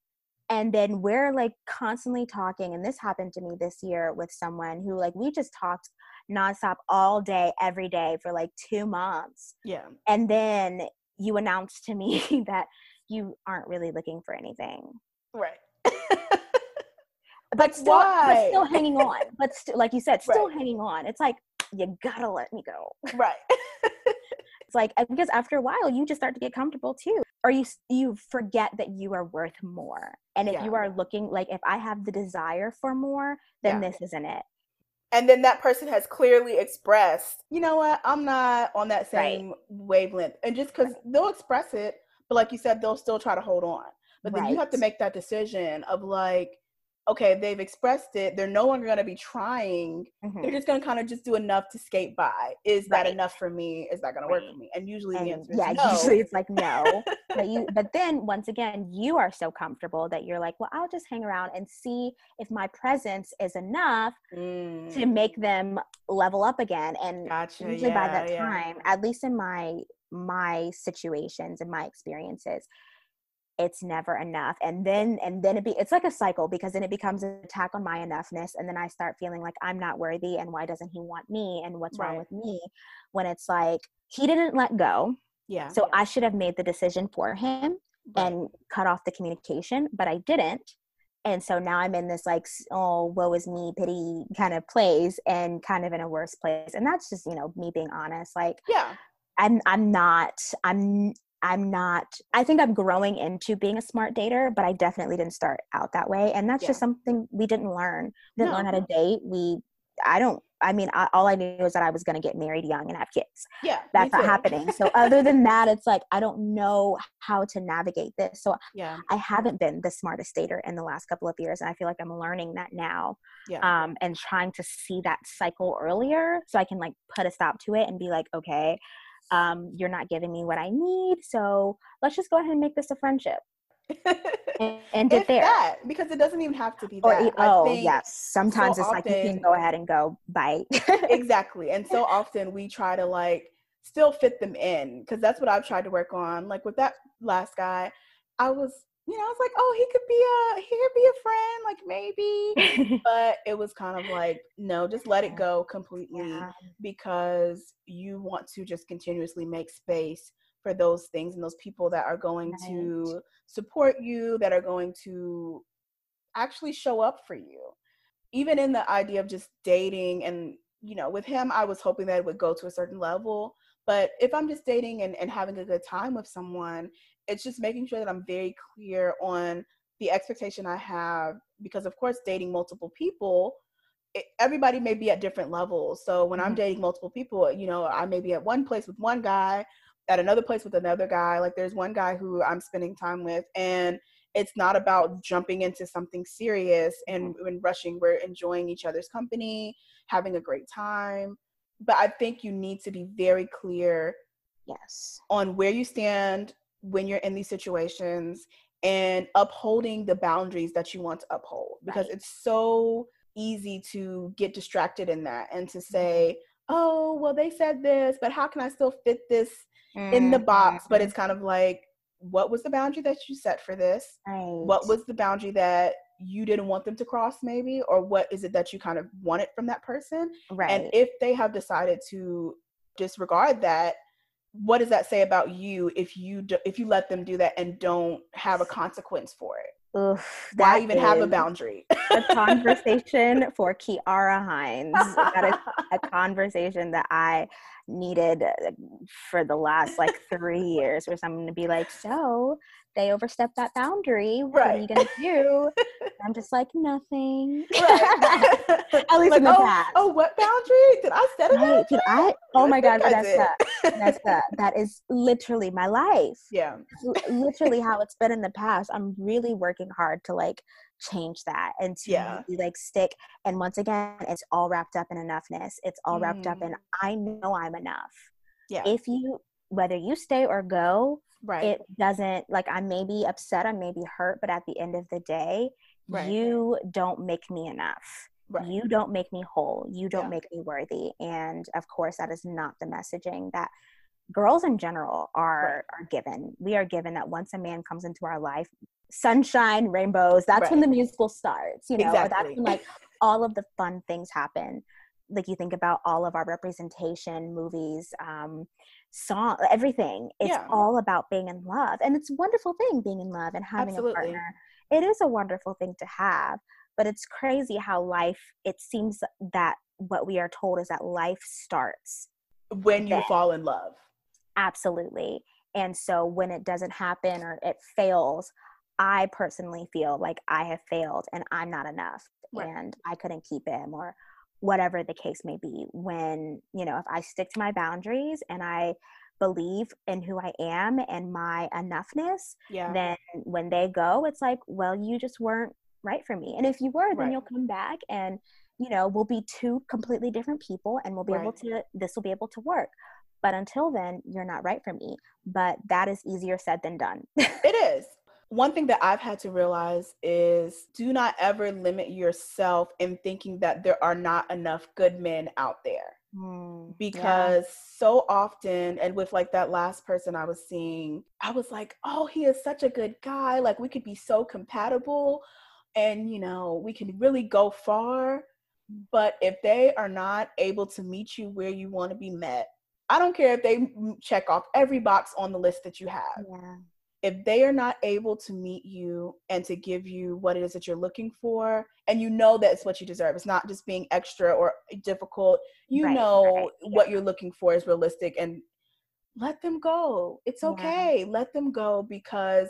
and then we're like constantly talking. And this happened to me this year with someone who, like, we just talked nonstop all day, every day for like 2 months. Yeah. And then you announced to me that you aren't really looking for anything. Right. but still hanging on. But like you said, still hanging on. It's like, you gotta let me go. Right. It's like, because after a while, you just start to get comfortable too. Or you forget that you are worth more. And if you are looking, like, if I have the desire for more, then this isn't it. And then that person has clearly expressed, you know what, I'm not on that same wavelength. And just because they'll express it, but like you said, they'll still try to hold on. But then you have to make that decision of like, okay, they've expressed it. They're no longer going to be trying. Mm-hmm. They're just going to kind of just do enough to skate by. Is that enough for me? Is that going to work for me? And usually the answer is no. Usually it's like, no. But then once again, you are so comfortable that you're like, well, I'll just hang around and see if my presence is enough to make them level up again. And usually by that time, at least in my situations and my experiences, it's never enough. And then it's like a cycle, because then it becomes an attack on my enoughness. And then I start feeling like I'm not worthy, and why doesn't he want me, and what's wrong with me, when it's like, he didn't let go. Yeah. So I should have made the decision for him and cut off the communication, but I didn't. And so now I'm in this like, oh, woe is me, pity kind of place, and kind of in a worse place. And that's just, you know, me being honest. Like, I think I'm growing into being a smart dater, but I definitely didn't start out that way. And that's just something we didn't learn. We didn't learn how to date. All I knew was that I was going to get married young and have kids. Yeah. That's not happening. So other than that, it's like, I don't know how to navigate this. So I haven't been the smartest dater in the last couple of years. And I feel like I'm learning that now and trying to see that cycle earlier so I can like put a stop to it and be like, okay, you're not giving me what I need, so let's just go ahead and make this a friendship. And end it there. That, because it doesn't even have to be that. Sometimes so it's often, like, you can go ahead and go, bye. Exactly. And so often we try to like still fit them in, because that's what I've tried to work on. Like with that last guy, I was like, oh, he could be a friend, like maybe. But it was kind of like, no, just let it go completely, because you want to just continuously make space for those things and those people that are going to support you, that are going to actually show up for you. Even in the idea of just dating, and, you know, with him, I was hoping that it would go to a certain level. But if I'm just dating and having a good time with someone, it's just making sure that I'm very clear on the expectation I have, because of course, dating multiple people, everybody may be at different levels. So when I'm dating multiple people, you know, I may be at one place with one guy, at another place with another guy. Like there's one guy who I'm spending time with, and it's not about jumping into something serious and rushing. We're enjoying each other's company, having a great time. But I think you need to be very clear on where you stand when you're in these situations, and upholding the boundaries that you want to uphold, because it's so easy to get distracted in that and to say, oh, well, they said this, but how can I still fit this in the box? But it's kind of like, what was the boundary that you set for this? Right. What was the boundary that you didn't want them to cross, maybe, or what is it that you kind of wanted from that person? Right. And if they have decided to disregard that, what does that say about you if you let them do that and don't have a consequence for it? Oof, why even have a boundary? a conversation for Kiara Hines. That is a conversation that I needed for the last like 3 years, for someone to be like, so they overstepped that boundary. What are you going to do? And I'm just like, nothing. Right. At least like, in the past. Oh, what boundary? Did I set a boundary? Did I? Oh my God, Vanessa. That is literally my life. Yeah. It's literally how it's been in the past. I'm really working hard to like change that and to like stick. And once again, it's all wrapped up in enoughness. It's all wrapped up in, I know I'm enough. Yeah. If you, whether you stay or go, it doesn't, like, I may be upset, I may be hurt, but at the end of the day, you don't make me enough. Right. You don't make me whole. You don't make me worthy. And of course, that is not the messaging that girls in general are given. We are given that once a man comes into our life, sunshine, rainbows, that's when the musical starts, you know, or that's when like all of the fun things happen. Like you think about all of our representation, movies, song, everything. It's all about being in love. And it's a wonderful thing being in love and having a partner. It is a wonderful thing to have, but it's crazy how life, it seems that what we are told is that life starts when you fall in love. Absolutely. And so when it doesn't happen or it fails, I personally feel like I have failed and I'm not enough and I couldn't keep him or whatever the case may be. When, you know, if I stick to my boundaries and I believe in who I am and my enoughness, then when they go, it's like, well, you just weren't right for me. And if you were, then you'll come back and, you know, we'll be two completely different people and we'll be able to, this will be able to work. But until then, you're not right for me. But that is easier said than done. It is. One thing that I've had to realize is do not ever limit yourself in thinking that there are not enough good men out there. Because so often, and with like that last person I was seeing, I was like, oh, he is such a good guy. Like we could be so compatible and, you know, we can really go far. But if they are not able to meet you where you want to be met, I don't care if they check off every box on the list that you have. Yeah. If they are not able to meet you and to give you what it is that you're looking for, and you know that's what you deserve, it's not just being extra or difficult, you know what you're looking for is realistic, and let them go. It's okay. Yeah. Let them go, because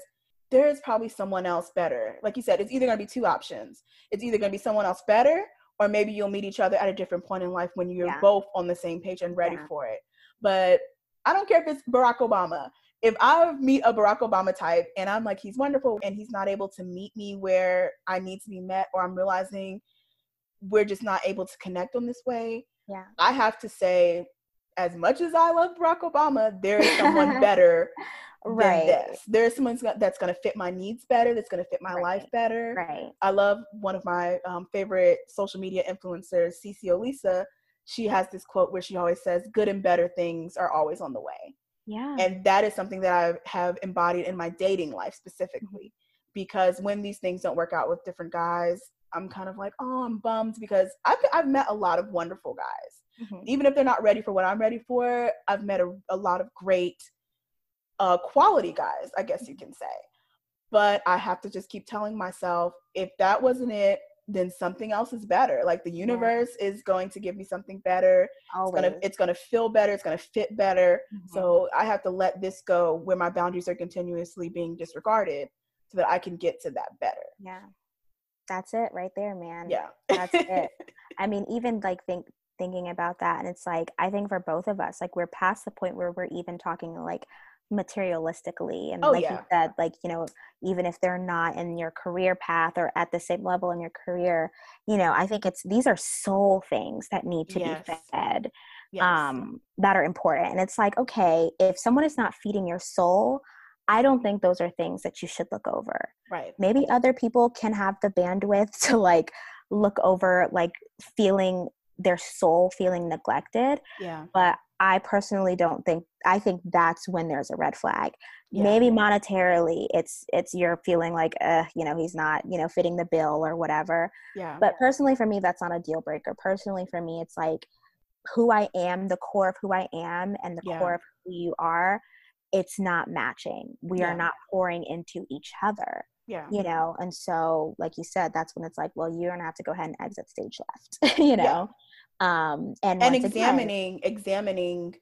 there is probably someone else better. Like you said, it's either going to be two options. It's either going to be someone else better, or maybe you'll meet each other at a different point in life when you're both on the same page and ready for it. But I don't care if it's Barack Obama. If I meet a Barack Obama type and I'm like, he's wonderful and he's not able to meet me where I need to be met, or I'm realizing we're just not able to connect on this way. Yeah. I have to say, as much as I love Barack Obama, there is someone better than this. There is someone that's going to fit my needs better, that's going to fit my life better. Right. I love one of my favorite social media influencers, Cece Olisa. She has this quote where she always says, good and better things are always on the way. Yeah. And that is something that I have embodied in my dating life specifically, because when these things don't work out with different guys, I'm kind of like, oh, I'm bummed, because I've met a lot of wonderful guys. Mm-hmm. Even if they're not ready for what I'm ready for, I've met a lot of great quality guys, I guess you can say. But I have to just keep telling myself, if that wasn't it, then something else is better. Like the universe is going to give me something better. It's going to feel better. It's going to fit better. Mm-hmm. So I have to let this go where my boundaries are continuously being disregarded so that I can get to that better. Yeah. That's it right there, man. Yeah. That's it. I mean, even like thinking about that, and it's like, I think for both of us, like we're past the point where we're even talking like materialistically, and you said, like, you know, even if they're not in your career path or at the same level in your career, you know, I think these are soul things that need to be fed, that are important. And it's like, okay, if someone is not feeding your soul, I don't think those are things that you should look over. Right. Maybe other people can have the bandwidth to like look over like feeling their soul feeling neglected. Yeah. But I personally I think that's when there's a red flag. Yeah. Maybe monetarily it's you're feeling like, you know, he's not, you know, fitting the bill or whatever. Yeah. But personally for me, that's not a deal breaker. Personally for me, it's like who I am, the core of who I am and the core of who you are, it's not matching. We are not pouring into each other. Yeah. You know, and so like you said, that's when it's like, well, you're going to have to go ahead and exit stage left, you know? Yeah. And examining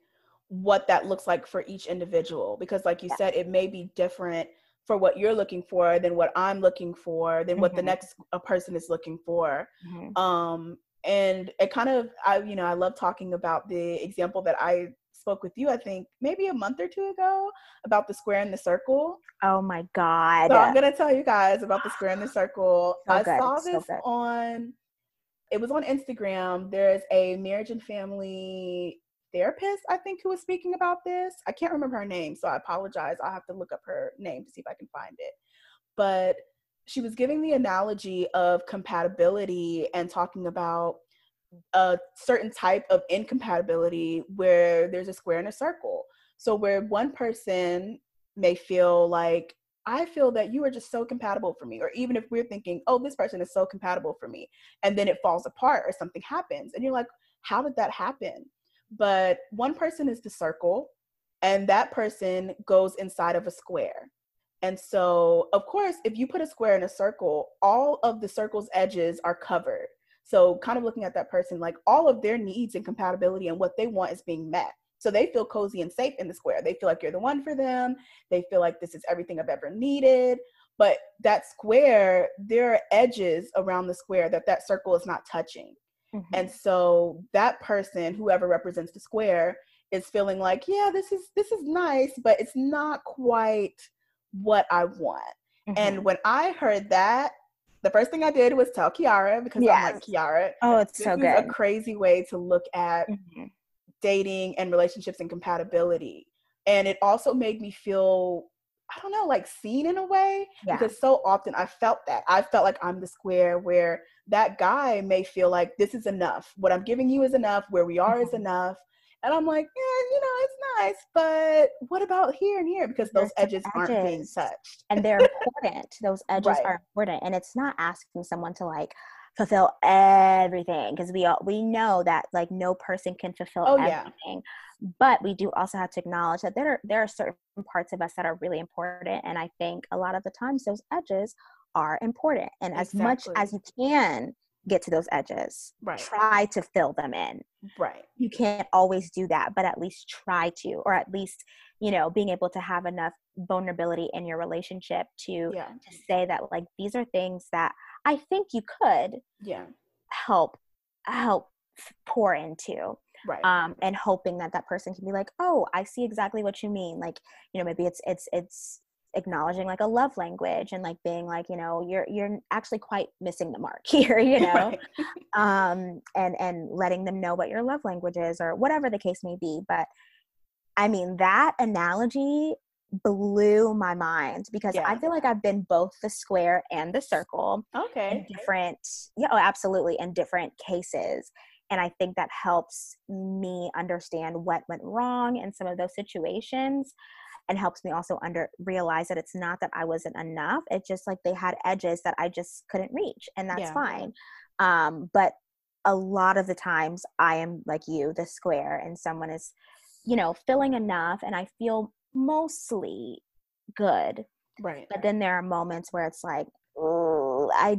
what that looks like for each individual, because like you said, it may be different for what you're looking for than what I'm looking for, than what the next person is looking for. And it kind of, I love talking about the example that I spoke with you, I think maybe a month or two ago, about the square and the circle. Oh my God. So I'm going to tell you guys about the square and the circle. It was on Instagram. There's a marriage and family therapist, I think, who was speaking about this. I can't remember her name, so I apologize. I'll have to look up her name to see if I can find it. But she was giving the analogy of compatibility and talking about a certain type of incompatibility where there's a square and a circle. So where one person may feel like, I feel that you are just so compatible for me. Or even if we're thinking, oh, this person is so compatible for me. And then it falls apart or something happens. And you're like, how did that happen? But one person is the circle and that person goes inside of a square. And so, of course, if you put a square in a circle, all of the circle's edges are covered. So kind of looking at that person, like all of their needs and compatibility and what they want is being met. So they feel cozy and safe in the square. They feel like you're the one for them. They feel like this is everything I've ever needed. But that square, there are edges around the square that circle is not touching. Mm-hmm. And so that person, whoever represents the square, is feeling like, yeah, this is nice, but it's not quite what I want. Mm-hmm. And when I heard that, the first thing I did was tell Kiara, because I'm like, Kiara, oh, it's so good. This is a crazy way to look at dating and relationships and compatibility. And it also made me feel, I don't know, like seen in a way, because so often I felt that. I felt like I'm the square where that guy may feel like this is enough. What I'm giving you is enough. Where we are is enough. And I'm like, yeah, you know, it's nice, but what about here and here? Because those edges aren't being touched. And they're important. Those edges are important. And it's not asking someone to like fulfill everything, because we know that like no person can fulfill everything. Yeah. But we do also have to acknowledge that there are certain parts of us that are really important. And I think a lot of the times those edges are important. And as much as you can get to those edges, try to fill them in. Right. You can't always do that, but at least try to, or at least, you know, being able to have enough vulnerability in your relationship to say that like, these are things that I think you could help pour into. Right. And hoping that person can be like, oh, I see exactly what you mean. Like, you know, maybe it's acknowledging like a love language and like being like, you know, you're actually quite missing the mark here, you know, right. And letting them know what your love language is or whatever the case may be. But I mean, that analogy blew my mind, because I feel like I've been both the square and the circle in different, absolutely, in different cases. And I think that helps me understand what went wrong in some of those situations, and helps me also realize that it's not that I wasn't enough. It's just like they had edges that I just couldn't reach, and that's fine. But a lot of the times I am like you, the square, and someone is, you know, filling enough and I feel mostly good. Right. But then there are moments where it's like, oh, I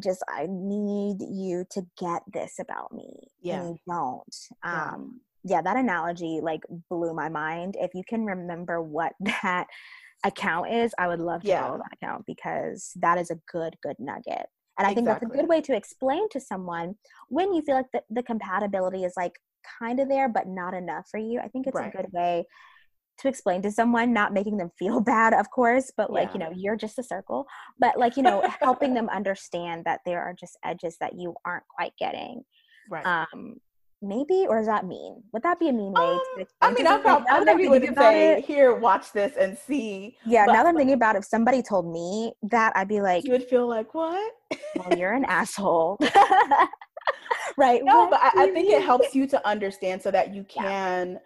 need you to get this about me. Yeah. And you don't. That analogy like blew my mind. If you can remember what that account is, I would love to follow that account, because that is a good nugget. And I think that's a good way to explain to someone when you feel like the compatibility is like kind of there, but not enough for you. I think it's a good way to explain to someone, not making them feel bad, of course, but like, you know, you're just a circle, but like, you know, helping them understand that there are just edges that you aren't quite getting. Right. Maybe, or is that mean? Would that be a mean way to explain? I mean, I would be would say, here, watch this and see. Yeah, but now that I'm thinking about it, if somebody told me that, I'd be like, you would feel like, what? Well, you're an asshole. Right. No, but I think it helps you to understand so that you can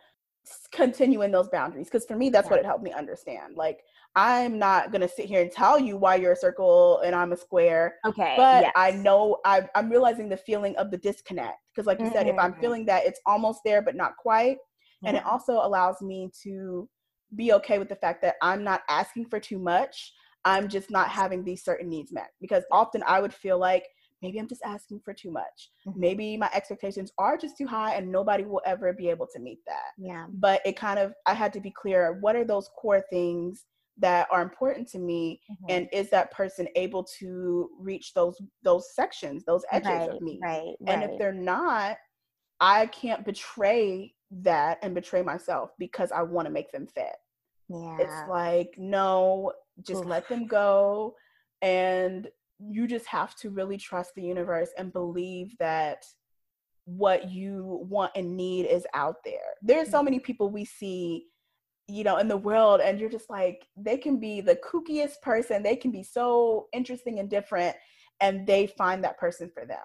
continue in those boundaries. Because for me, that's what it helped me understand. Like, I'm not going to sit here and tell you why you're a circle and I'm a square. Okay. But I know I'm realizing the feeling of the disconnect. Because like you said, if I'm feeling that it's almost there, but not quite. Mm-hmm. And it also allows me to be okay with the fact that I'm not asking for too much. I'm just not having these certain needs met. Because often I would feel like, maybe I'm just asking for too much. Mm-hmm. Maybe my expectations are just too high and nobody will ever be able to meet that. Yeah. But it kind of, I had to be clear, what are those core things that are important to me? Mm-hmm. And is that person able to reach those sections, those edges of me? Right, and if they're not, I can't betray that and betray myself because I want to make them fit. Yeah. It's like, no, just let them go. And you just have to really trust the universe and believe that what you want and need is out there. There's so many people we see, you know, in the world, and you're just like, they can be the kookiest person. They can be so interesting and different, and they find that person for them.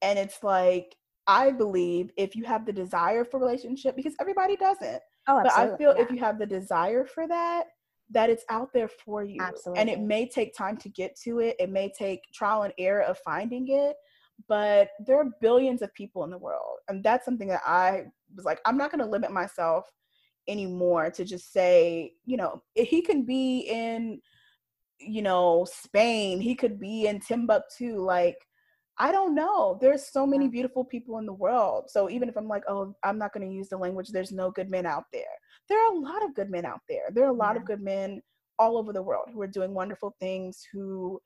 And it's like, I believe if you have the desire for relationship, because everybody doesn't, but I feel if you have the desire for that, that it's out there for you. Absolutely. And it may take time to get to it. It may take trial and error of finding it, but there are billions of people in the world. And that's something that I was like, I'm not going to limit myself anymore to just say, you know, he can be in, you know, Spain, he could be in Timbuktu. Like, I don't know. There's so many beautiful people in the world. So even if I'm like, oh, I'm not going to use the language, there's no good men out there. There are a lot of good men out there. There are a lot of good men all over the world who are doing wonderful things, who,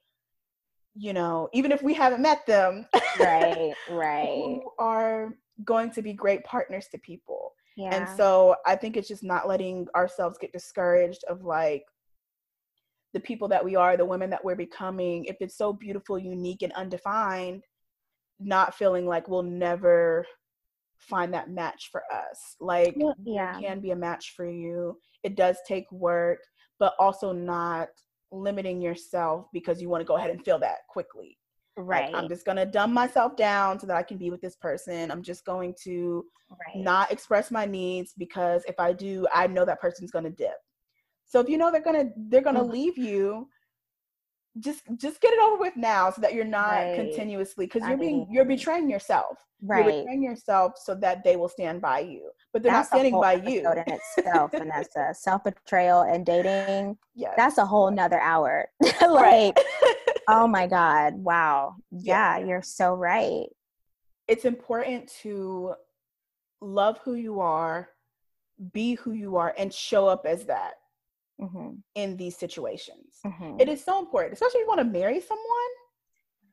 you know, even if we haven't met them, who are going to be great partners to people. Yeah. And so I think it's just not letting ourselves get discouraged of like, the people that we are, the women that we're becoming, if it's so beautiful, unique, and undefined, not feeling like we'll never find that match for us. Like, it can be a match for you. It does take work, but also not limiting yourself because you want to go ahead and feel that quickly. Right. Like, I'm just going to dumb myself down so that I can be with this person. I'm just going to not express my needs because if I do, I know that person's going to dip. So if you know they're gonna leave you, just get it over with now, so that you're not continuously, because you're betraying yourself. Right. You're betraying yourself so that they will stand by you, but they're not standing by you. In itself, Vanessa, self betrayal and dating. Yes. That's a whole nother hour. Like, oh my God, wow, yeah, you're so right. It's important to love who you are, be who you are, and show up as that. Mm-hmm. In these situations. Mm-hmm. It is so important, especially if you want to marry someone.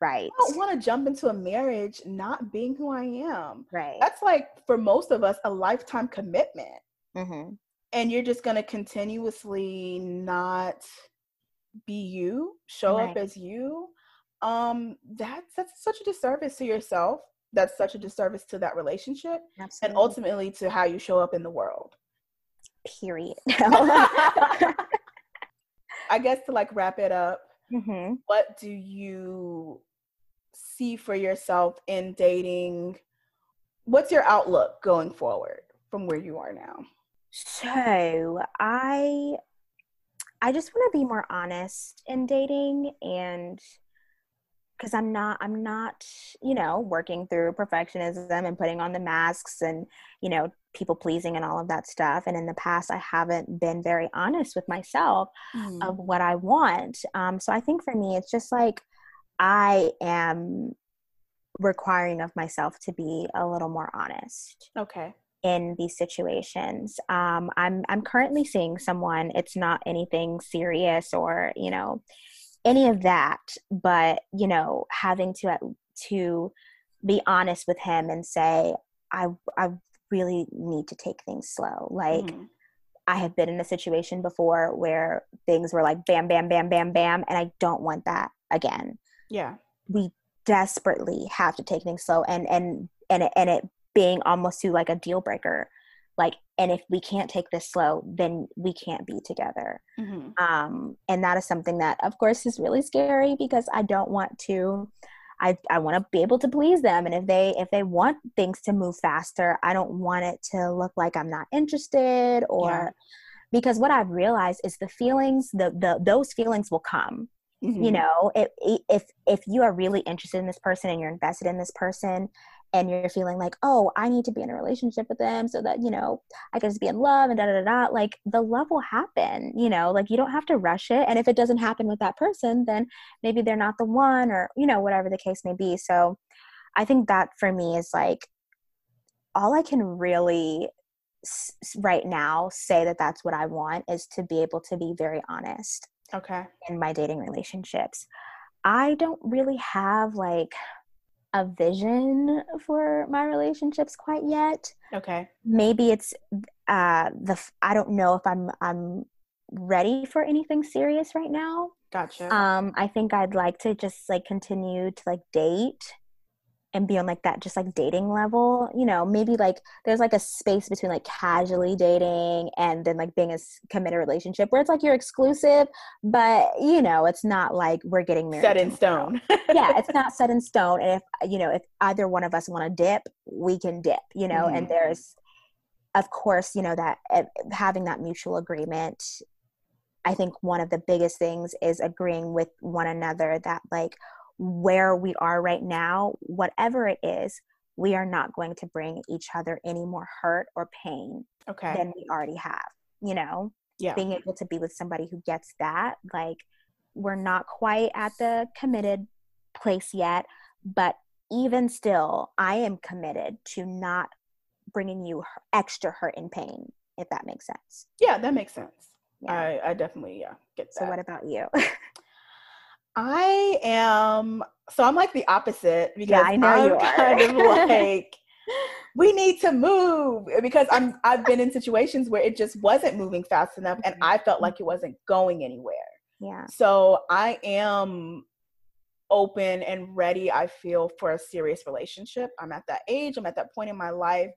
Right. I don't want to jump into a marriage not being who I am. Right. That's like, for most of us, a lifetime commitment. Mm-hmm. And you're just going to continuously not be you, show up as you. That's such a disservice to yourself. That's such a disservice to that relationship. Absolutely. And ultimately to how you show up in the world. Period. I guess to like wrap it up, what do you see for yourself in dating? What's your outlook going forward from where you are now? So I just want to be more honest in dating, and because I'm not, you know, working through perfectionism and putting on the masks and, you know, people pleasing and all of that stuff. And in the past, I haven't been very honest with myself of what I want. So I think for me, it's just like, I am requiring of myself to be a little more honest. Okay. In these situations. I'm currently seeing someone. It's not anything serious or, you know, any of that, but, you know, having to be honest with him and say, I really need to take things slow. Like, I have been in a situation before where things were like bam, bam, bam, bam, bam, and I don't want that again. Yeah. We desperately have to take things slow, and it being almost to like a deal breaker. Like, and if we can't take this slow, then we can't be together. Mm-hmm. And that is something that, of course, is really scary because I don't want to, I want to be able to please them. And if they want things to move faster, I don't want it to look like I'm not interested, or because what I've realized is the feelings, those feelings will come. Mm-hmm. You know, if you are really interested in this person and you're invested in this person, and you're feeling like, oh, I need to be in a relationship with them so that, you know, I can just be in love and da, da, da, da, like the love will happen, you know, like you don't have to rush it. And if it doesn't happen with that person, then maybe they're not the one, or, you know, whatever the case may be. So I think that for me is like, all I can really right now say that that's what I want is to be able to be very honest. Okay. In my dating relationships. I don't really have like a vision for my relationships quite yet. Okay. Maybe it's I don't know if I'm ready for anything serious right now. Gotcha. I think I'd like to just like continue to like date and be on like that just like dating level, you know, maybe like there's like a space between like casually dating and then like being a committed relationship where it's like you're exclusive, but you know, it's not like we're getting married. Set in stone. Yeah, it's not set in stone. And if, you know, if either one of us want to dip, we can dip, you know, mm-hmm. and there's, of course, you know, that having that mutual agreement. I think one of the biggest things is agreeing with one another that like, where we are right now, whatever it is, we are not going to bring each other any more hurt or pain okay. than we already have, you know? Yeah. Being able to be with somebody who gets that, like, we're not quite at the committed place yet, but even still, I am committed to not bringing you extra hurt and pain, if that makes sense. Yeah, that makes sense. Yeah. I definitely, get that. So what about you? I'm like the opposite because yeah, I know I'm kind of like, we need to move because I've been in situations where it just wasn't moving fast enough and I felt like it wasn't going anywhere. Yeah. So I am open and ready, I feel, for a serious relationship. I'm at that age, I'm at that point in my life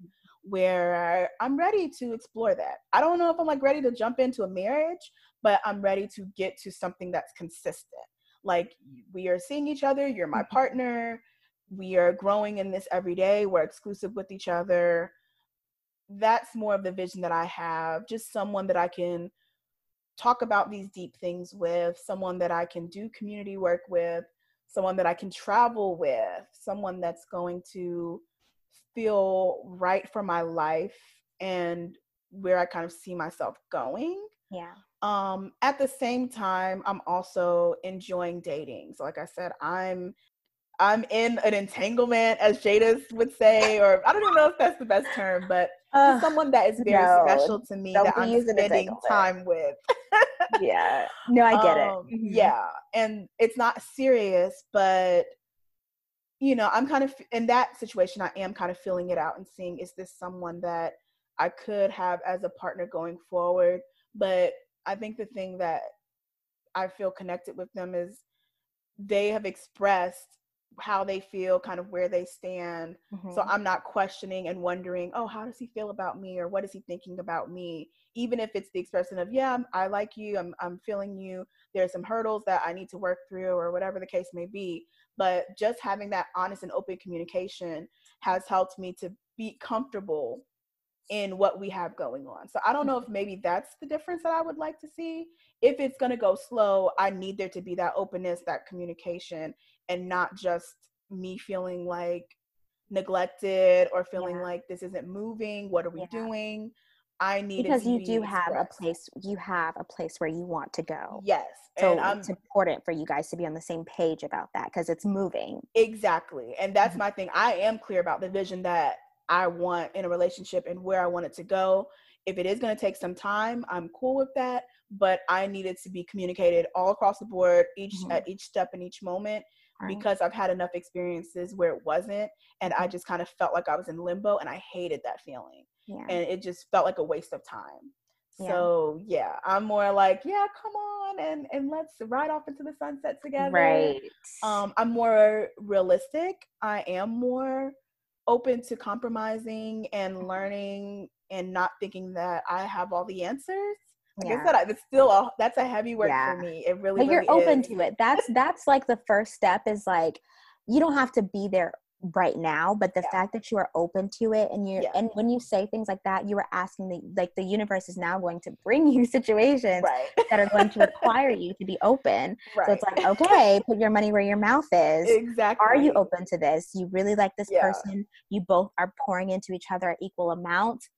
where I'm ready to explore that. I don't know if I'm like ready to jump into a marriage, but I'm ready to get to something that's consistent. Like, we are seeing each other, you're my partner, we are growing in this every day, we're exclusive with each other. That's more of the vision that I have, just someone that I can talk about these deep things with, someone that I can do community work with, someone that I can travel with, someone that's going to feel right for my life and where I kind of see myself going. Yeah. At the same time, I'm also enjoying dating. So like I said, I'm in an entanglement, as Jada would say, or I don't know if that's the best term, but someone that is very special to me that I'm spending time with. Yeah. No, I get it. Mm-hmm. Yeah. And it's not serious, but you know, I'm kind of in that situation. I am kind of feeling it out and seeing, is this someone that I could have as a partner going forward? But I think the thing that I feel connected with them is they have expressed how they feel, kind of where they stand. Mm-hmm. So I'm not questioning and wondering, oh, how does he feel about me? Or what is he thinking about me? Even if it's the expression of, yeah, I like you, I'm feeling you, there are some hurdles that I need to work through or whatever the case may be. But just having that honest and open communication has helped me to be comfortable in what we have going on. So I don't know if maybe that's the difference that I would like to see. If it's going to go slow, I need there to be that openness, that communication, and not just me feeling like neglected or feeling like this isn't moving. What are we doing? I need because it to you be do expressed. Have a place. You have a place where you want to go. Yes, so and it's important for you guys to be on the same page about that because it's moving. Exactly, and that's my thing. I am clear about the vision that I want in a relationship and where I want it to go. If it is going to take some time, I'm cool with that, but I need it to be communicated all across the board, at each step and each moment, because I've had enough experiences where it wasn't, and I just kind of felt like I was in limbo, and I hated that feeling. Yeah. And it just felt like a waste of time. Yeah. So I'm more like, come on and let's ride off into the sunset together. Right. I'm more realistic. I am more open to compromising and learning and not thinking that I have all the answers. Like I said, it's still that's a heavy work for me. It really is. But you're open to it. That's like the first step is like, you don't have to be there right now, but the fact that you are open to it and you and when you say things like that, you are asking the, like, the universe is now going to bring you situations that are going to require you to be open. So it's like, okay, put your money where your mouth is. Exactly. Are you open to this? You really like this person. You both are pouring into each other at equal amounts.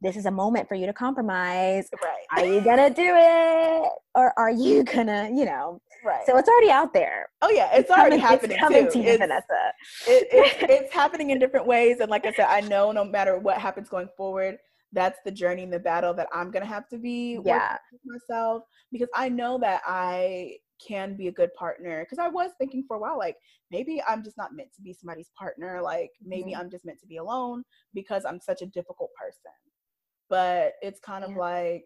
This is a moment for you to compromise. Are you going to do it? Or are you going to, you know? So it's already out there. Oh, yeah. It's already happening, too. To you, Vanessa. It's happening in different ways. And like I said, I know no matter what happens going forward, that's the journey and the battle that I'm going to have to be working with myself. Because I know that I can be a good partner. Because I was thinking for a while, like, maybe I'm just not meant to be somebody's partner. Like, maybe I'm just meant to be alone because I'm such a difficult person. But it's kind of like,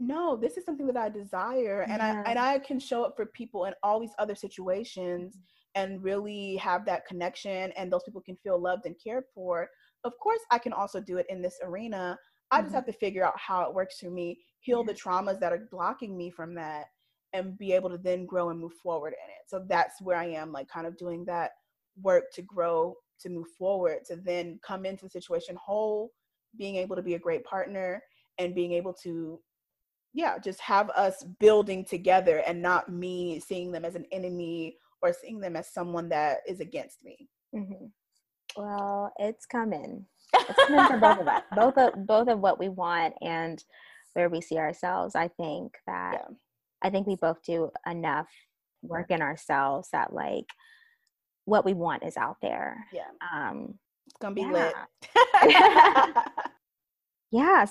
no, this is something that I desire. And I can show up for people in all these other situations and really have that connection. And those people can feel loved and cared for. Of course, I can also do it in this arena. I just have to figure out how it works for me, heal the traumas that are blocking me from that, and be able to then grow and move forward in it. So that's where I am, like, kind of doing that work to grow, to move forward, to then come into the situation whole, being able to be a great partner and being able to, just have us building together and not me seeing them as an enemy or seeing them as someone that is against me. Mm-hmm. Well, it's coming. It's coming for both of us, both of what we want and where we see ourselves. I think that, I think we both do enough work in ourselves that, like, what we want is out there. It's gonna be lit.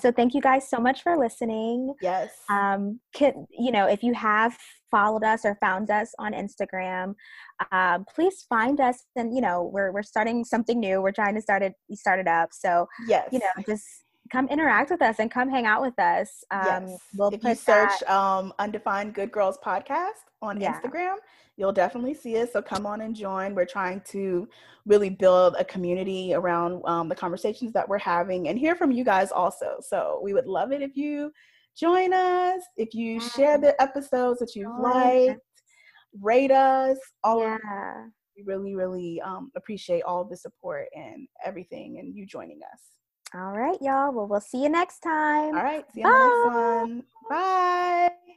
So thank you guys so much for listening. Yes. You know, if you have followed us or found us on Instagram, please find us. And, you know, we're starting something new. We're trying to start it up. So you know, just come interact with us and come hang out with us. We'll if you search Undefined Good Girls Podcast on Instagram, you'll definitely see us. So come on and join. We're trying to really build a community around the conversations that we're having and hear from you guys also. So we would love it if you join us, if you share the episodes that you've liked, rate us, all of that. We really, really appreciate all the support and everything and you joining us. All right, y'all. Well, we'll see you next time. All right. See you on the next one. Bye.